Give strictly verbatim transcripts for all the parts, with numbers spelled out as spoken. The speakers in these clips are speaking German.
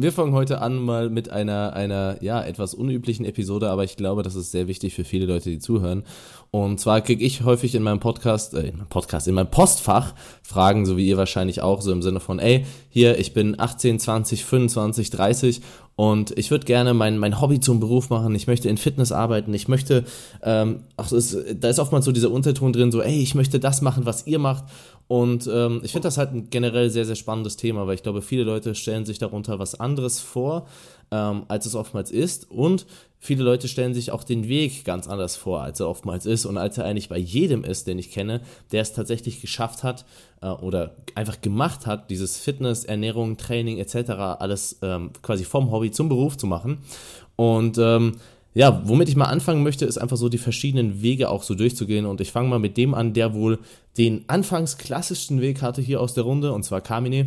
Wir fangen heute an mal mit einer, einer ja, etwas unüblichen Episode, aber ich glaube, das ist sehr wichtig für viele Leute, die zuhören. Und zwar kriege ich häufig in meinem Podcast, äh, in meinem Podcast, in meinem Postfach Fragen, so wie ihr wahrscheinlich auch, so im Sinne von, ey, hier, ich bin achtzehn, zwanzig, fünfundzwanzig, dreißig und ich würde gerne mein, mein Hobby zum Beruf machen, ich möchte in Fitness arbeiten, ich möchte, ähm, ach, es ist, da ist oftmals so dieser Unterton drin, so, ey, ich möchte das machen, was ihr macht. Und ähm, ich finde das halt ein generell sehr, sehr spannendes Thema, weil ich glaube, viele Leute stellen sich darunter was anderes vor, ähm, als es oftmals ist, und viele Leute stellen sich auch den Weg ganz anders vor, als er oftmals ist und als er eigentlich bei jedem ist, den ich kenne, der es tatsächlich geschafft hat äh, oder einfach gemacht hat, dieses Fitness, Ernährung, Training et cetera alles ähm, quasi vom Hobby zum Beruf zu machen. Und ähm, ja, womit ich mal anfangen möchte, ist einfach so die verschiedenen Wege auch so durchzugehen, und ich fange mal mit dem an, der wohl den anfangs klassischsten Weg hatte hier aus der Runde, und zwar Carmine,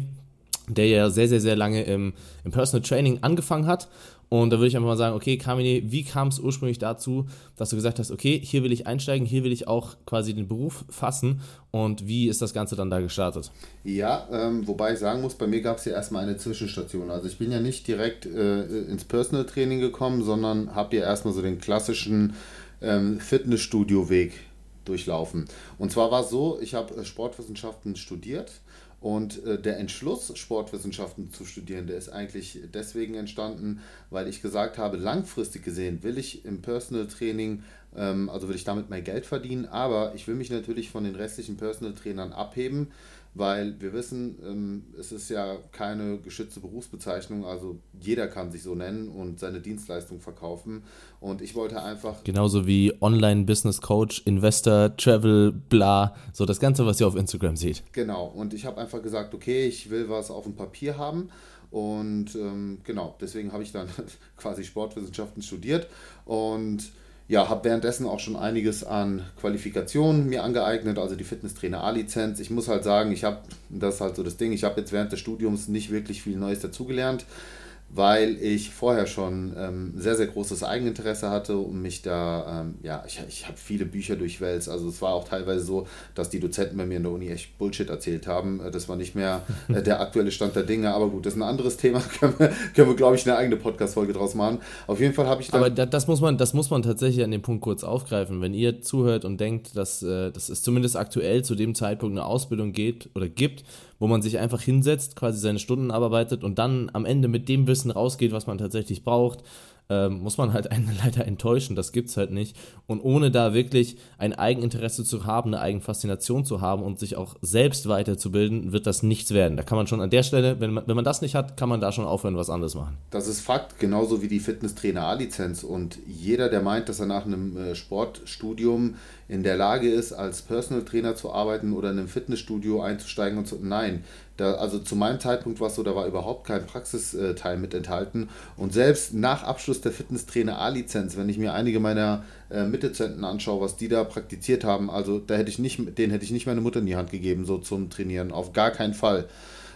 der ja sehr, sehr, sehr lange im, im Personal Training angefangen hat. Und da würde ich einfach mal sagen, okay, Carmine, wie kam es ursprünglich dazu, dass du gesagt hast, okay, hier will ich einsteigen, hier will ich auch quasi den Beruf fassen, und wie ist das Ganze dann da gestartet? Ja, ähm, wobei ich sagen muss, bei mir gab es ja erstmal eine Zwischenstation. Also ich bin ja nicht direkt äh, ins Personal Training gekommen, sondern habe ja erstmal so den klassischen ähm, Fitnessstudio-Weg durchlaufen. Und zwar war es so, ich habe Sportwissenschaften studiert, und äh, der Entschluss, Sportwissenschaften zu studieren, der ist eigentlich deswegen entstanden, weil ich gesagt habe, langfristig gesehen will ich im Personal Training, ähm, also will ich damit mein Geld verdienen, aber ich will mich natürlich von den restlichen Personal Trainern abheben, weil wir wissen, ähm, es ist ja keine geschützte Berufsbezeichnung, also jeder kann sich so nennen und seine Dienstleistung verkaufen, und ich wollte einfach... Genauso wie Online-Business-Coach, Investor, Travel, bla, so das Ganze, was ihr auf Instagram seht. Genau, und ich habe einfach gesagt, okay, ich will was auf dem Papier haben. Und ähm, genau, deswegen habe ich dann quasi Sportwissenschaften studiert und... Ja, habe währenddessen auch schon einiges an Qualifikationen mir angeeignet, also die Fitnesstrainer A-Lizenz. Ich muss halt sagen, ich habe, das ist halt so das Ding, ich habe jetzt während des Studiums nicht wirklich viel Neues dazugelernt, weil ich vorher schon ähm, sehr, sehr großes Eigeninteresse hatte und mich da, ähm, ja, ich, ich habe viele Bücher durchwälzt. Also es war auch teilweise so, dass die Dozenten bei mir in der Uni echt Bullshit erzählt haben. Das war nicht mehr äh, der aktuelle Stand der Dinge, aber gut, das ist ein anderes Thema, können wir, können wir glaube ich, eine eigene Podcast-Folge draus machen. Auf jeden Fall habe ich da... Aber da, das muss man, das muss man tatsächlich an dem Punkt kurz aufgreifen. Wenn ihr zuhört und denkt, dass, äh, dass es zumindest aktuell zu dem Zeitpunkt eine Ausbildung geht oder gibt, wo man sich einfach hinsetzt, quasi seine Stunden arbeitet und dann am Ende mit dem Wissen rausgeht, was man tatsächlich braucht, ähm, muss man halt einen leider enttäuschen, das gibt's halt nicht. Und ohne da wirklich ein Eigeninteresse zu haben, eine Eigenfaszination zu haben und sich auch selbst weiterzubilden, wird das nichts werden. Da kann man schon an der Stelle, wenn man, wenn man das nicht hat, kann man da schon aufhören, was anderes machen. Das ist Fakt, genauso wie die Fitnesstrainer A-Lizenz, und jeder, der meint, dass er nach einem äh, Sportstudium in der Lage ist, als Personal Trainer zu arbeiten oder in einem Fitnessstudio einzusteigen und so. Nein, da, also zu meinem Zeitpunkt war es so, da war überhaupt kein Praxisteil mit enthalten. Und selbst nach Abschluss der Fitnesstrainer A-Lizenz, wenn ich mir einige meiner äh, Mitdozenten anschaue, was die da praktiziert haben, also da hätte ich nicht, denen hätte ich nicht meine Mutter in die Hand gegeben, so zum Trainieren, auf gar keinen Fall.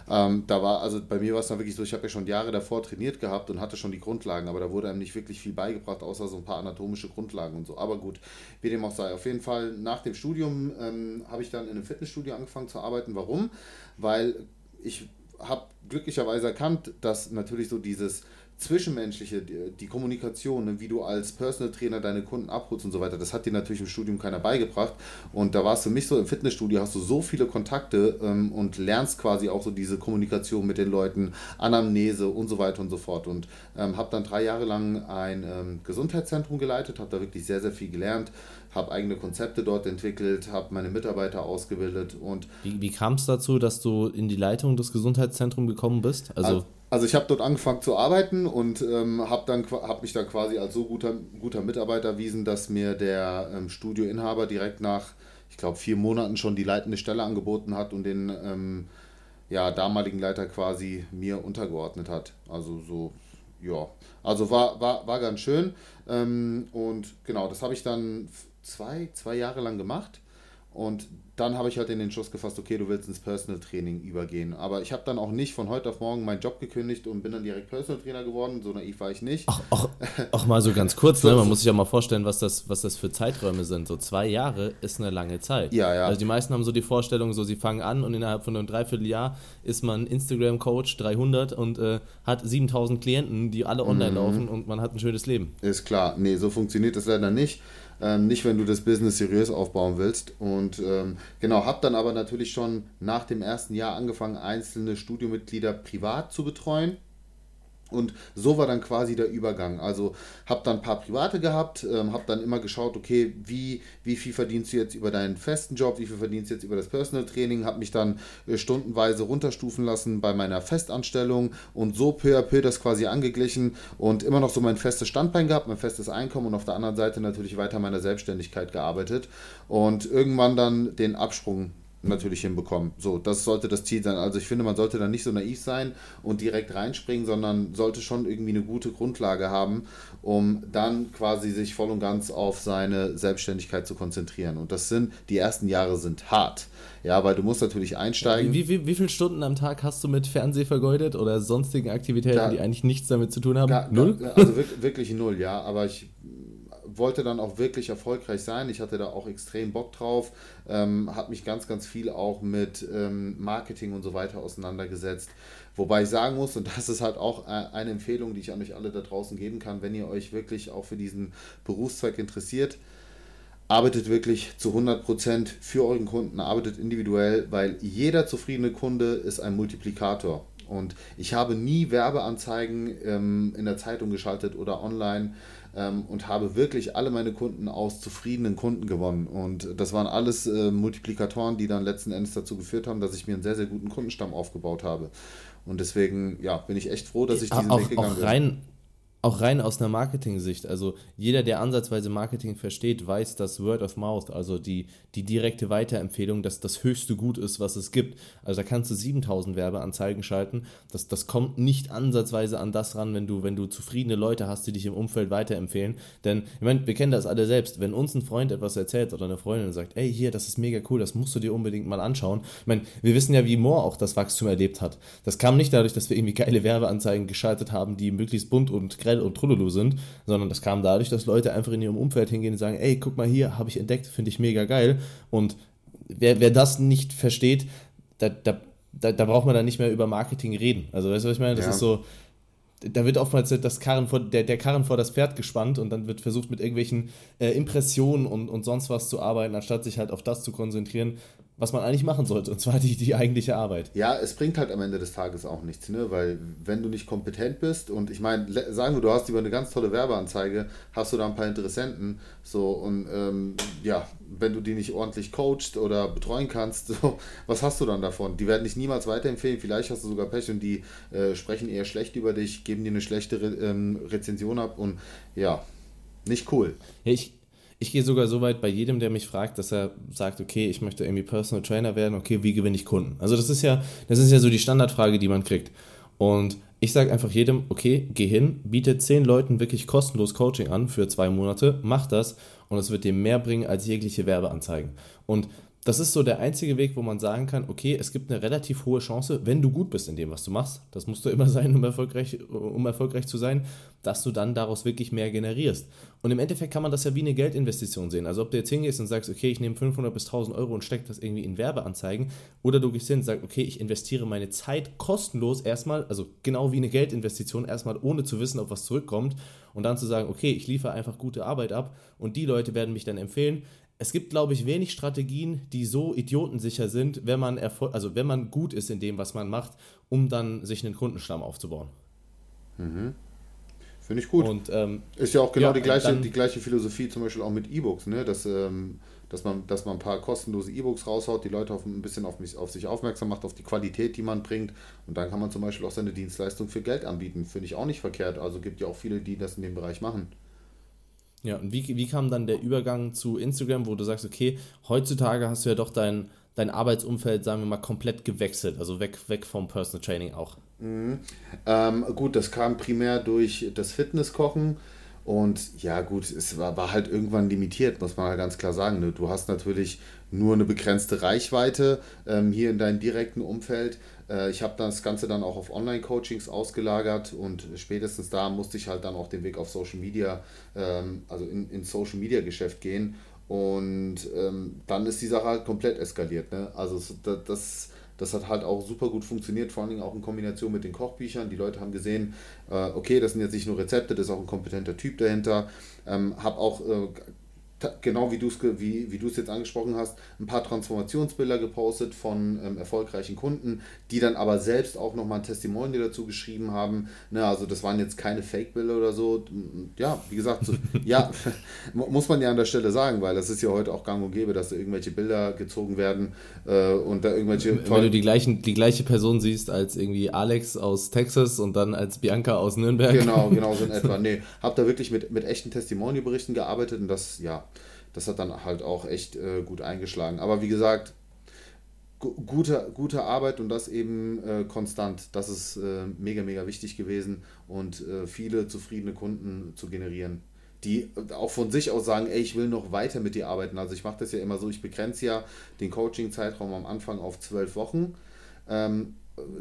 Ähm, da war, also bei mir war es dann wirklich so, ich habe ja schon Jahre davor trainiert gehabt und hatte schon die Grundlagen, aber da wurde einem nicht wirklich viel beigebracht, außer so ein paar anatomische Grundlagen und so. Aber gut, wie dem auch sei. Auf jeden Fall, nach dem Studium ähm, habe ich dann in einem Fitnessstudio angefangen zu arbeiten. Warum? Weil ich habe glücklicherweise erkannt, dass natürlich so dieses Zwischenmenschliche, die Kommunikation, wie du als Personal Trainer deine Kunden abholst und so weiter, das hat dir natürlich im Studium keiner beigebracht, und da war es für mich so, im Fitnessstudio hast du so viele Kontakte ähm, und lernst quasi auch so diese Kommunikation mit den Leuten, Anamnese und so weiter und so fort, und ähm, habe dann drei Jahre lang ein ähm, Gesundheitszentrum geleitet, habe da wirklich sehr, sehr viel gelernt, habe eigene Konzepte dort entwickelt, habe meine Mitarbeiter ausgebildet. Und Wie, wie kam es dazu, dass du in die Leitung des Gesundheitszentrums gekommen bist? Also, also Also ich habe dort angefangen zu arbeiten und ähm, habe dann habe mich dann quasi als so guter, guter Mitarbeiter erwiesen, dass mir der ähm, Studioinhaber direkt nach, ich glaube, vier Monaten schon die leitende Stelle angeboten hat und den ähm, ja, damaligen Leiter quasi mir untergeordnet hat. Also so, ja, also war, war, war ganz schön. Ähm, und genau, das habe ich dann zwei, zwei Jahre lang gemacht. Und dann habe ich halt in den Schuss gefasst, okay, du willst ins Personal Training übergehen. Aber ich habe dann auch nicht von heute auf morgen meinen Job gekündigt und bin dann direkt Personal Trainer geworden. So naiv war ich nicht. Auch, auch, auch mal so ganz kurz, ne? Man muss sich ja mal vorstellen, was das, was das für Zeiträume sind. So zwei Jahre ist eine lange Zeit. Ja, ja. Also die meisten haben so die Vorstellung, so sie fangen an und innerhalb von einem Dreivierteljahr ist man Instagram-Coach dreihundert und äh, hat siebentausend Klienten, die alle online mhm. laufen und man hat ein schönes Leben. Ist klar. Nee, so funktioniert das leider nicht. Ähm, nicht, wenn du das Business seriös aufbauen willst. Und ähm, genau, habe dann aber natürlich schon nach dem ersten Jahr angefangen, einzelne Studiomitglieder privat zu betreuen. Und so war dann quasi der Übergang. Also habe dann ein paar Private gehabt, ähm, habe dann immer geschaut, okay, wie, wie viel verdienst du jetzt über deinen festen Job, wie viel verdienst du jetzt über das Personal Training, habe mich dann äh, stundenweise runterstufen lassen bei meiner Festanstellung und so peu à peu das quasi angeglichen und immer noch so mein festes Standbein gehabt, mein festes Einkommen und auf der anderen Seite natürlich weiter meiner Selbstständigkeit gearbeitet und irgendwann dann den Absprung natürlich hinbekommen. So, das sollte das Ziel sein. Also ich finde, man sollte da nicht so naiv sein und direkt reinspringen, sondern sollte schon irgendwie eine gute Grundlage haben, um dann quasi sich voll und ganz auf seine Selbstständigkeit zu konzentrieren. Und das sind, die ersten Jahre sind hart. Ja, weil du musst natürlich einsteigen. Wie, wie, wie viele Stunden am Tag hast du mit Fernseh vergeudet oder sonstigen Aktivitäten, da, die eigentlich nichts damit zu tun haben? Da, null? Da, also wirklich, wirklich null, ja. Aber ich wollte dann auch wirklich erfolgreich sein. Ich hatte da auch extrem Bock drauf, ähm, habe mich ganz, ganz viel auch mit ähm, Marketing und so weiter auseinandergesetzt. Wobei ich sagen muss, und das ist halt auch eine Empfehlung, die ich an euch alle da draußen geben kann, wenn ihr euch wirklich auch für diesen Berufszweig interessiert, arbeitet wirklich zu hundert Prozent für euren Kunden, arbeitet individuell, weil jeder zufriedene Kunde ist ein Multiplikator. Und ich habe nie Werbeanzeigen ähm, in der Zeitung geschaltet oder online ähm, und habe wirklich alle meine Kunden aus zufriedenen Kunden gewonnen. Und das waren alles äh, Multiplikatoren, die dann letzten Endes dazu geführt haben, dass ich mir einen sehr, sehr guten Kundenstamm aufgebaut habe. Und deswegen ja, bin ich echt froh, dass ich diesen auch, Weg gegangen auch rein, bin. Auch rein aus einer Marketing-Sicht. Also jeder, der ansatzweise Marketing versteht, weiß, dass Word of Mouth, also die, die direkte Weiterempfehlung, dass das höchste Gut ist, was es gibt. Also da kannst du siebentausend Werbeanzeigen schalten. Das, das kommt nicht ansatzweise an das ran, wenn du, wenn du zufriedene Leute hast, die dich im Umfeld weiterempfehlen. Denn, ich meine, wir kennen das alle selbst. Wenn uns ein Freund etwas erzählt oder eine Freundin sagt, ey, hier, das ist mega cool, das musst du dir unbedingt mal anschauen. Ich meine, wir wissen ja, wie More auch das Wachstum erlebt hat. Das kam nicht dadurch, dass wir irgendwie geile Werbeanzeigen geschaltet haben, die möglichst bunt und grell und Trululu sind, sondern das kam dadurch, dass Leute einfach in ihrem Umfeld hingehen und sagen, ey, guck mal hier, habe ich entdeckt, finde ich mega geil. Und wer, wer das nicht versteht, da, da, da, da braucht man dann nicht mehr über Marketing reden. Also weißt du, was ich meine? Das ja. ist so, da wird oftmals das Karren vor, der, der Karren vor das Pferd gespannt und dann wird versucht, mit irgendwelchen äh, Impressionen und, und sonst was zu arbeiten, anstatt sich halt auf das zu konzentrieren, was man eigentlich machen sollte, und zwar die, die eigentliche Arbeit. Ja, es bringt halt am Ende des Tages auch nichts, ne? Weil wenn du nicht kompetent bist und ich meine, le- sagen wir, du hast über eine ganz tolle Werbeanzeige, hast du da ein paar Interessenten, so und ähm, ja, wenn du die nicht ordentlich coachst oder betreuen kannst, so, was hast du dann davon? Die werden dich niemals weiterempfehlen, vielleicht hast du sogar Pech und die äh, sprechen eher schlecht über dich, geben dir eine schlechte Re- ähm, Rezension ab und ja, nicht cool. Ja, ich Ich gehe sogar so weit bei jedem, der mich fragt, dass er sagt, okay, ich möchte irgendwie Personal Trainer werden, okay, wie gewinne ich Kunden? Also das ist ja, das ist ja so die Standardfrage, die man kriegt. Und ich sage einfach jedem, okay, geh hin, biete zehn Leuten wirklich kostenlos Coaching an für zwei Monate, mach das und es wird dir mehr bringen als jegliche Werbeanzeigen. Und das ist so der einzige Weg, wo man sagen kann, okay, es gibt eine relativ hohe Chance, wenn du gut bist in dem, was du machst, das musst du immer sein, um erfolgreich, um erfolgreich zu sein, dass du dann daraus wirklich mehr generierst. Und im Endeffekt kann man das ja wie eine Geldinvestition sehen. Also ob du jetzt hingehst und sagst, okay, ich nehme fünfhundert bis tausend Euro und stecke das irgendwie in Werbeanzeigen, oder du gehst hin und sagst, okay, ich investiere meine Zeit kostenlos erstmal, also genau wie eine Geldinvestition, erstmal ohne zu wissen, ob was zurückkommt, und dann zu sagen, okay, ich liefere einfach gute Arbeit ab und die Leute werden mich dann empfehlen. Es gibt, glaube ich, wenig Strategien, die so idiotensicher sind, wenn man erfol- also wenn man gut ist in dem, was man macht, um dann sich einen Kundenstamm aufzubauen. Mhm. Finde ich gut. Und, ähm, ist ja auch genau ja, die, gleiche, dann, die gleiche Philosophie zum Beispiel auch mit E-Books, ne? dass, ähm, dass, man, dass man ein paar kostenlose E-Books raushaut, die Leute auf, ein bisschen auf, mich, auf sich aufmerksam macht, auf die Qualität, die man bringt, und dann kann man zum Beispiel auch seine Dienstleistung für Geld anbieten. Finde ich auch nicht verkehrt, also gibt ja auch viele, die das in dem Bereich machen. Ja, und wie, wie kam dann der Übergang zu Instagram, wo du sagst, okay, heutzutage hast du ja doch dein, dein Arbeitsumfeld, sagen wir mal, komplett gewechselt, also weg, weg vom Personal Training auch. Mhm. Ähm, gut, das kam primär durch das Fitnesskochen Und ja gut, es war, war halt irgendwann limitiert, muss man ganz klar sagen. Du hast natürlich nur eine begrenzte Reichweite ähm, hier in deinem direkten Umfeld. Äh, ich habe das Ganze dann auch auf Online-Coachings ausgelagert und spätestens da musste ich halt dann auch den Weg auf Social Media, ähm, also in, in Social Media Geschäft gehen. Und ähm, dann ist die Sache halt komplett eskaliert. Ne? Also das... Das hat halt auch super gut funktioniert, vor allen Dingen auch in Kombination mit den Kochbüchern. Die Leute haben gesehen, äh, okay, das sind jetzt nicht nur Rezepte, das ist auch ein kompetenter Typ dahinter. Ähm, hab auch, äh, t- genau wie du es wie, wie jetzt angesprochen hast, ein paar Transformationsbilder gepostet von ähm, erfolgreichen Kunden, die dann aber selbst auch nochmal ein Testimonial dazu geschrieben haben. Na, also das waren jetzt keine Fake-Bilder oder so. Ja, wie gesagt, so, ja, muss man ja an der Stelle sagen, weil das ist ja heute auch gang und gäbe, dass da irgendwelche Bilder gezogen werden äh, und da irgendwelche... Wenn du die, gleichen, die gleiche Person siehst als irgendwie Alex aus Texas und dann als Bianca aus Nürnberg. Genau, genau so in etwa. Nee, hab da wirklich mit, mit echten Testimonial-Berichten gearbeitet und das, ja, das hat dann halt auch echt äh, gut eingeschlagen. Aber wie gesagt, Gute, gute Arbeit und das eben äh, konstant. Das ist äh, mega, mega wichtig gewesen und äh, viele zufriedene Kunden zu generieren, die auch von sich aus sagen, ey, ich will noch weiter mit dir arbeiten. Also ich mache das ja immer so, ich begrenze ja den Coaching-Zeitraum am Anfang auf zwölf Wochen, ähm,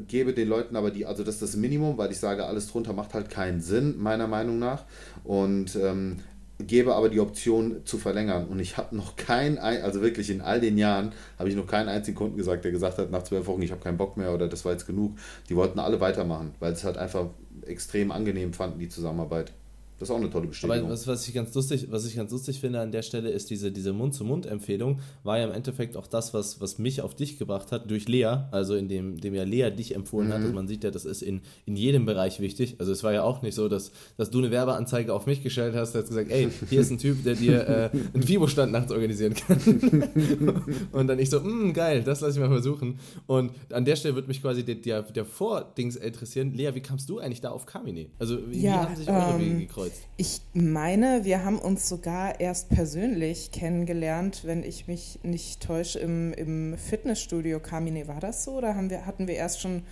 gebe den Leuten aber die, also das ist das Minimum, weil ich sage, alles drunter macht halt keinen Sinn, meiner Meinung nach. Und ähm, gebe aber die Option zu verlängern und ich habe noch keinen, also wirklich in all den Jahren, habe ich noch keinen einzigen Kunden gesagt, der gesagt hat, nach zwölf Wochen, ich habe keinen Bock mehr oder das war jetzt genug. Die wollten alle weitermachen, weil es halt einfach extrem angenehm fanden, die Zusammenarbeit. Das ist auch eine tolle Bestätigung. Aber was, was ich ganz lustig, was ich ganz lustig finde an der Stelle ist, diese, diese Mund-zu-Mund-Empfehlung war ja im Endeffekt auch das, was, was mich auf dich gebracht hat, durch Lea, also in dem, dem ja Lea dich empfohlen mhm. hat. Und man sieht ja, das ist in, in jedem Bereich wichtig. Also es war ja auch nicht so, dass, dass du eine Werbeanzeige auf mich gestellt hast, der hat gesagt, ey, hier ist ein Typ, der dir äh, einen FIBO-Stand nachts organisieren kann. Und dann ich so, mh, geil, das lasse ich mal versuchen. Und an der Stelle würde mich quasi der, der, der Vordings interessieren. Lea, wie kamst du eigentlich da auf Carmine? Also wie, ja, wie haben sich eure ähm, Wege gekreuzt? Ich meine, wir haben uns sogar erst persönlich kennengelernt, wenn ich mich nicht täusche, im, im Fitnessstudio. Carmine, war das so? Oder haben wir, hatten wir erst schon...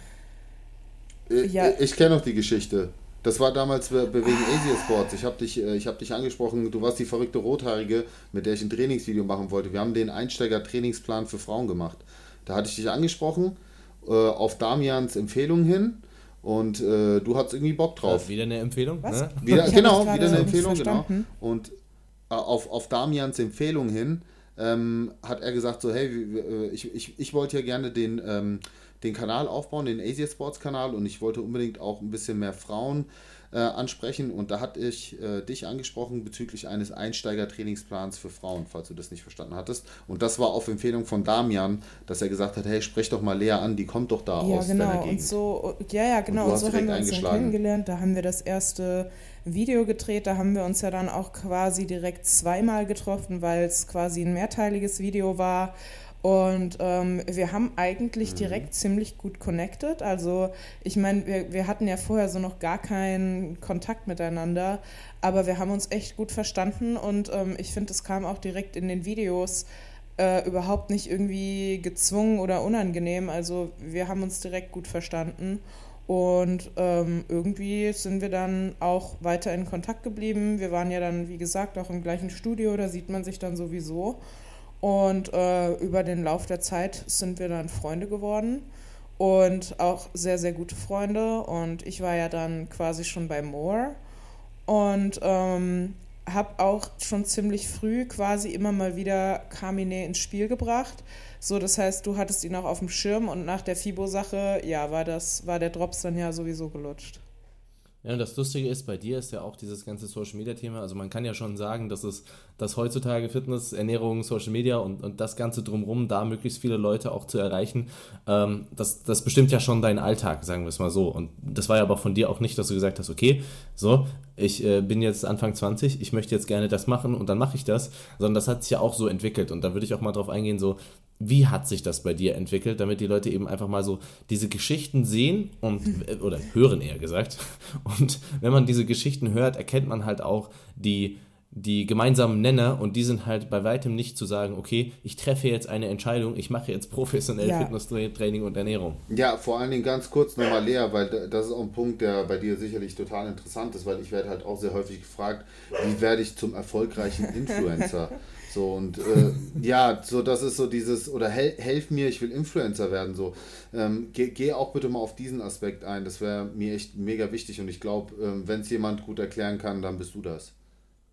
Ich, ja. ich kenne noch die Geschichte. Das war damals bei Bewegung Asia Sports. Ich habe dich, ich hab dich angesprochen, du warst die verrückte Rothaarige, mit der ich ein Trainingsvideo machen wollte. Wir haben den Einsteiger-Trainingsplan für Frauen gemacht. Da hatte ich dich angesprochen, auf Damians Empfehlung hin. Und äh, du hattest irgendwie Bock drauf. Wieder eine Empfehlung? Was? Ne? Wieder, genau, wieder eine Empfehlung, genau. Und äh, auf, auf Damians Empfehlung hin ähm, hat er gesagt so, hey, ich, ich, ich wollte ja gerne den, ähm, den Kanal aufbauen, den Asia Sports Kanal und ich wollte unbedingt auch ein bisschen mehr Frauen äh, ansprechen. Und da hatte ich äh, dich angesprochen bezüglich eines Einsteiger-Trainingsplans für Frauen, falls du das nicht verstanden hattest. Und das war auf Empfehlung von Damian, dass er gesagt hat, hey, sprech doch mal Lea an, die kommt doch da ja, aus genau. deiner Gegend. Und so, ja, ja, genau. Und, und so haben wir uns dann kennengelernt. Da haben wir das erste Video gedreht. Da haben wir uns ja dann auch quasi direkt zweimal getroffen, weil es quasi ein mehrteiliges Video war. Und ähm, wir haben eigentlich direkt mhm. ziemlich gut connected. Also ich meine, wir, wir hatten ja vorher so noch gar keinen Kontakt miteinander, aber wir haben uns echt gut verstanden und ähm, ich finde, es kam auch direkt in den Videos äh, überhaupt nicht irgendwie gezwungen oder unangenehm. Also wir haben uns direkt gut verstanden und ähm, irgendwie sind wir dann auch weiter in Kontakt geblieben. Wir waren ja dann, wie gesagt, auch im gleichen Studio, da sieht man sich dann sowieso. Und äh, über den Lauf der Zeit sind wir dann Freunde geworden und auch sehr, sehr gute Freunde. Und ich war ja dann quasi schon bei More und ähm, habe auch schon ziemlich früh quasi immer mal wieder Carmine ins Spiel gebracht. So, das heißt, du hattest ihn auch auf dem Schirm und nach der FIBO-Sache, ja, war, das, war der Drops dann ja sowieso gelutscht. Ja, und das Lustige ist, bei dir ist ja auch dieses ganze Social-Media-Thema, also man kann ja schon sagen, dass es, dass heutzutage Fitness, Ernährung, Social-Media und, und das Ganze drumherum, da möglichst viele Leute auch zu erreichen, ähm, das, das bestimmt ja schon deinen Alltag, sagen wir es mal so. Und das war ja aber von dir auch nicht, dass du gesagt hast, okay, so, ich äh, bin jetzt Anfang zwanzig, ich möchte jetzt gerne das machen und dann mache ich das, sondern das hat sich ja auch so entwickelt. Und da würde ich auch mal drauf eingehen, so, wie hat sich das bei dir entwickelt, damit die Leute eben einfach mal so diese Geschichten sehen und oder hören eher gesagt. Und wenn man diese Geschichten hört, erkennt man halt auch die die gemeinsamen Nenner, und die sind halt bei weitem nicht zu sagen, okay, ich treffe jetzt eine Entscheidung, ich mache jetzt professionell ja. Fitnesstraining und Ernährung. Ja, vor allen Dingen ganz kurz nochmal, Lea, weil das ist auch ein Punkt, der bei dir sicherlich total interessant ist, weil ich werde halt auch sehr häufig gefragt, wie werde ich zum erfolgreichen Influencer? So, und äh, ja, so das ist so dieses, oder hel- helf mir, ich will Influencer werden, so. Ähm, geh, geh auch bitte mal auf diesen Aspekt ein, das wäre mir echt mega wichtig, und ich glaube, ähm, wenn es jemand gut erklären kann, dann bist du das.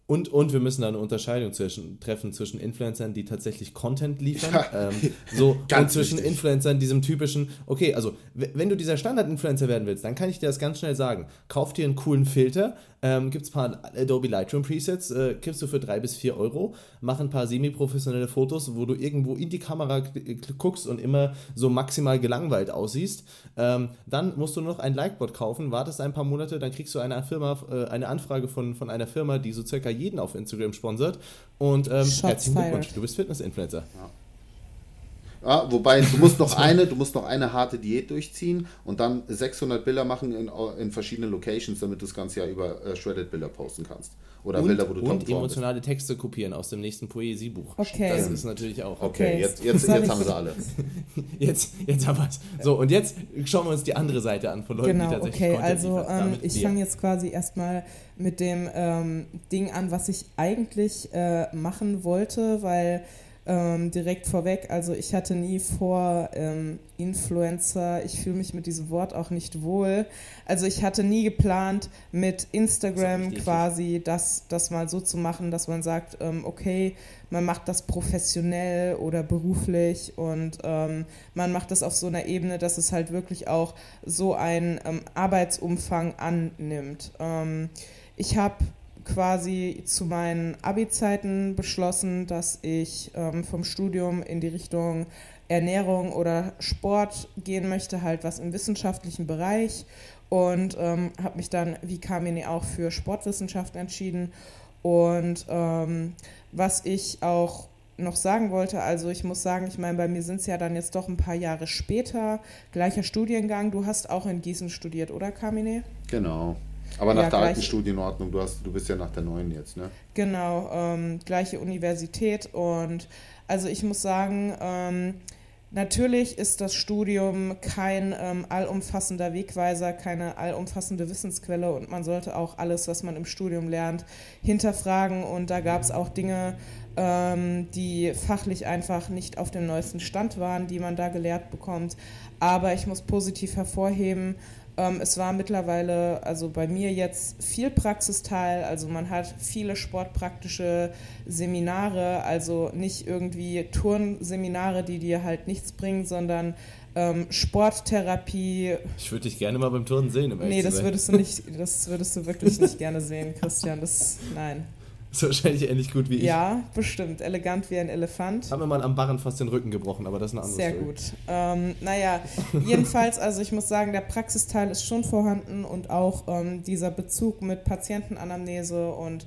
Und, und wir müssen da eine Unterscheidung zwischen, treffen zwischen Influencern, die tatsächlich Content liefern, ja, ähm, so, und zwischen richtig. Influencern, diesem typischen, okay, also w- wenn du dieser Standard-Influencer werden willst, dann kann ich dir das ganz schnell sagen. Kauf dir einen coolen Filter, ähm, gibt's ein paar Adobe Lightroom Presets, äh, kippst du für drei bis vier Euro, mach ein paar semi-professionelle Fotos, wo du irgendwo in die Kamera g- g- guckst und immer so maximal gelangweilt aussiehst. Ähm, dann musst du nur noch ein Likebot kaufen, wartest ein paar Monate, dann kriegst du eine Firma, äh, eine Anfrage von, von einer Firma, die so circa jeden auf Instagram sponsert, und ähm, herzlichen Glückwunsch, du bist Fitness-Influencer. Ja. Ja, wobei, du musst noch eine, du musst noch eine harte Diät durchziehen und dann sechshundert Bilder machen in, in verschiedenen Locations, damit du das ganze Jahr über äh, Shredded-Bilder posten kannst. Oder und, Bilder, wo du Und emotionale bist. Texte kopieren aus dem nächsten Poesiebuch. Okay. Das ist natürlich auch. Okay, okay. jetzt, jetzt, jetzt haben sie alle. jetzt, jetzt haben wir es. So, und jetzt schauen wir uns die andere Seite an von Leuten, genau, die tatsächlich okay. Content liefern. Genau, also ähm, ich fange jetzt quasi erstmal mit dem ähm, Ding an, was ich eigentlich äh, machen wollte, weil Ähm, direkt vorweg, also ich hatte nie vor, ähm, Influencer, ich fühle mich mit diesem Wort auch nicht wohl, also ich hatte nie geplant, mit Instagram quasi das, das mal so zu machen, dass man sagt, ähm, okay, man macht das professionell oder beruflich, und ähm, man macht das auf so einer Ebene, dass es halt wirklich auch so einen ähm, Arbeitsumfang annimmt. Ähm, ich habe quasi zu meinen Abi-Zeiten beschlossen, dass ich ähm, vom Studium in die Richtung Ernährung oder Sport gehen möchte, halt was im wissenschaftlichen Bereich, und ähm, habe mich dann, wie Carmine auch, für Sportwissenschaften entschieden. Und ähm, was ich auch noch sagen wollte, also ich muss sagen, ich meine, bei mir sind es ja dann jetzt doch ein paar Jahre später, gleicher Studiengang, du hast auch in Gießen studiert, oder Carmine? Genau. Aber nach ja, der alten Studienordnung, du, hast, du bist ja nach der neuen jetzt, ne? Genau, ähm, gleiche Universität, und also ich muss sagen, ähm, natürlich ist das Studium kein ähm, allumfassender Wegweiser, keine allumfassende Wissensquelle, und man sollte auch alles, was man im Studium lernt, hinterfragen, und da gab es auch Dinge, ähm, die fachlich einfach nicht auf dem neuesten Stand waren, die man da gelehrt bekommt, aber ich muss positiv hervorheben, es war mittlerweile, also bei mir jetzt, viel Praxisteil, also man hat viele sportpraktische Seminare, also nicht irgendwie Turnseminare, die dir halt nichts bringen, sondern ähm, Sporttherapie. Ich würde dich gerne mal beim Turnen sehen. Im nee, das würdest du nicht, das würdest du wirklich nicht gerne sehen, Christian, das, nein. Ist wahrscheinlich ähnlich gut wie ich. Ja, bestimmt. Elegant wie ein Elefant. Haben wir mal am Barren fast den Rücken gebrochen, aber das ist eine andere Sache. Sehr gut. Ähm, naja, jedenfalls, also ich muss sagen, der Praxisteil ist schon vorhanden, und auch ähm, dieser Bezug mit Patientenanamnese und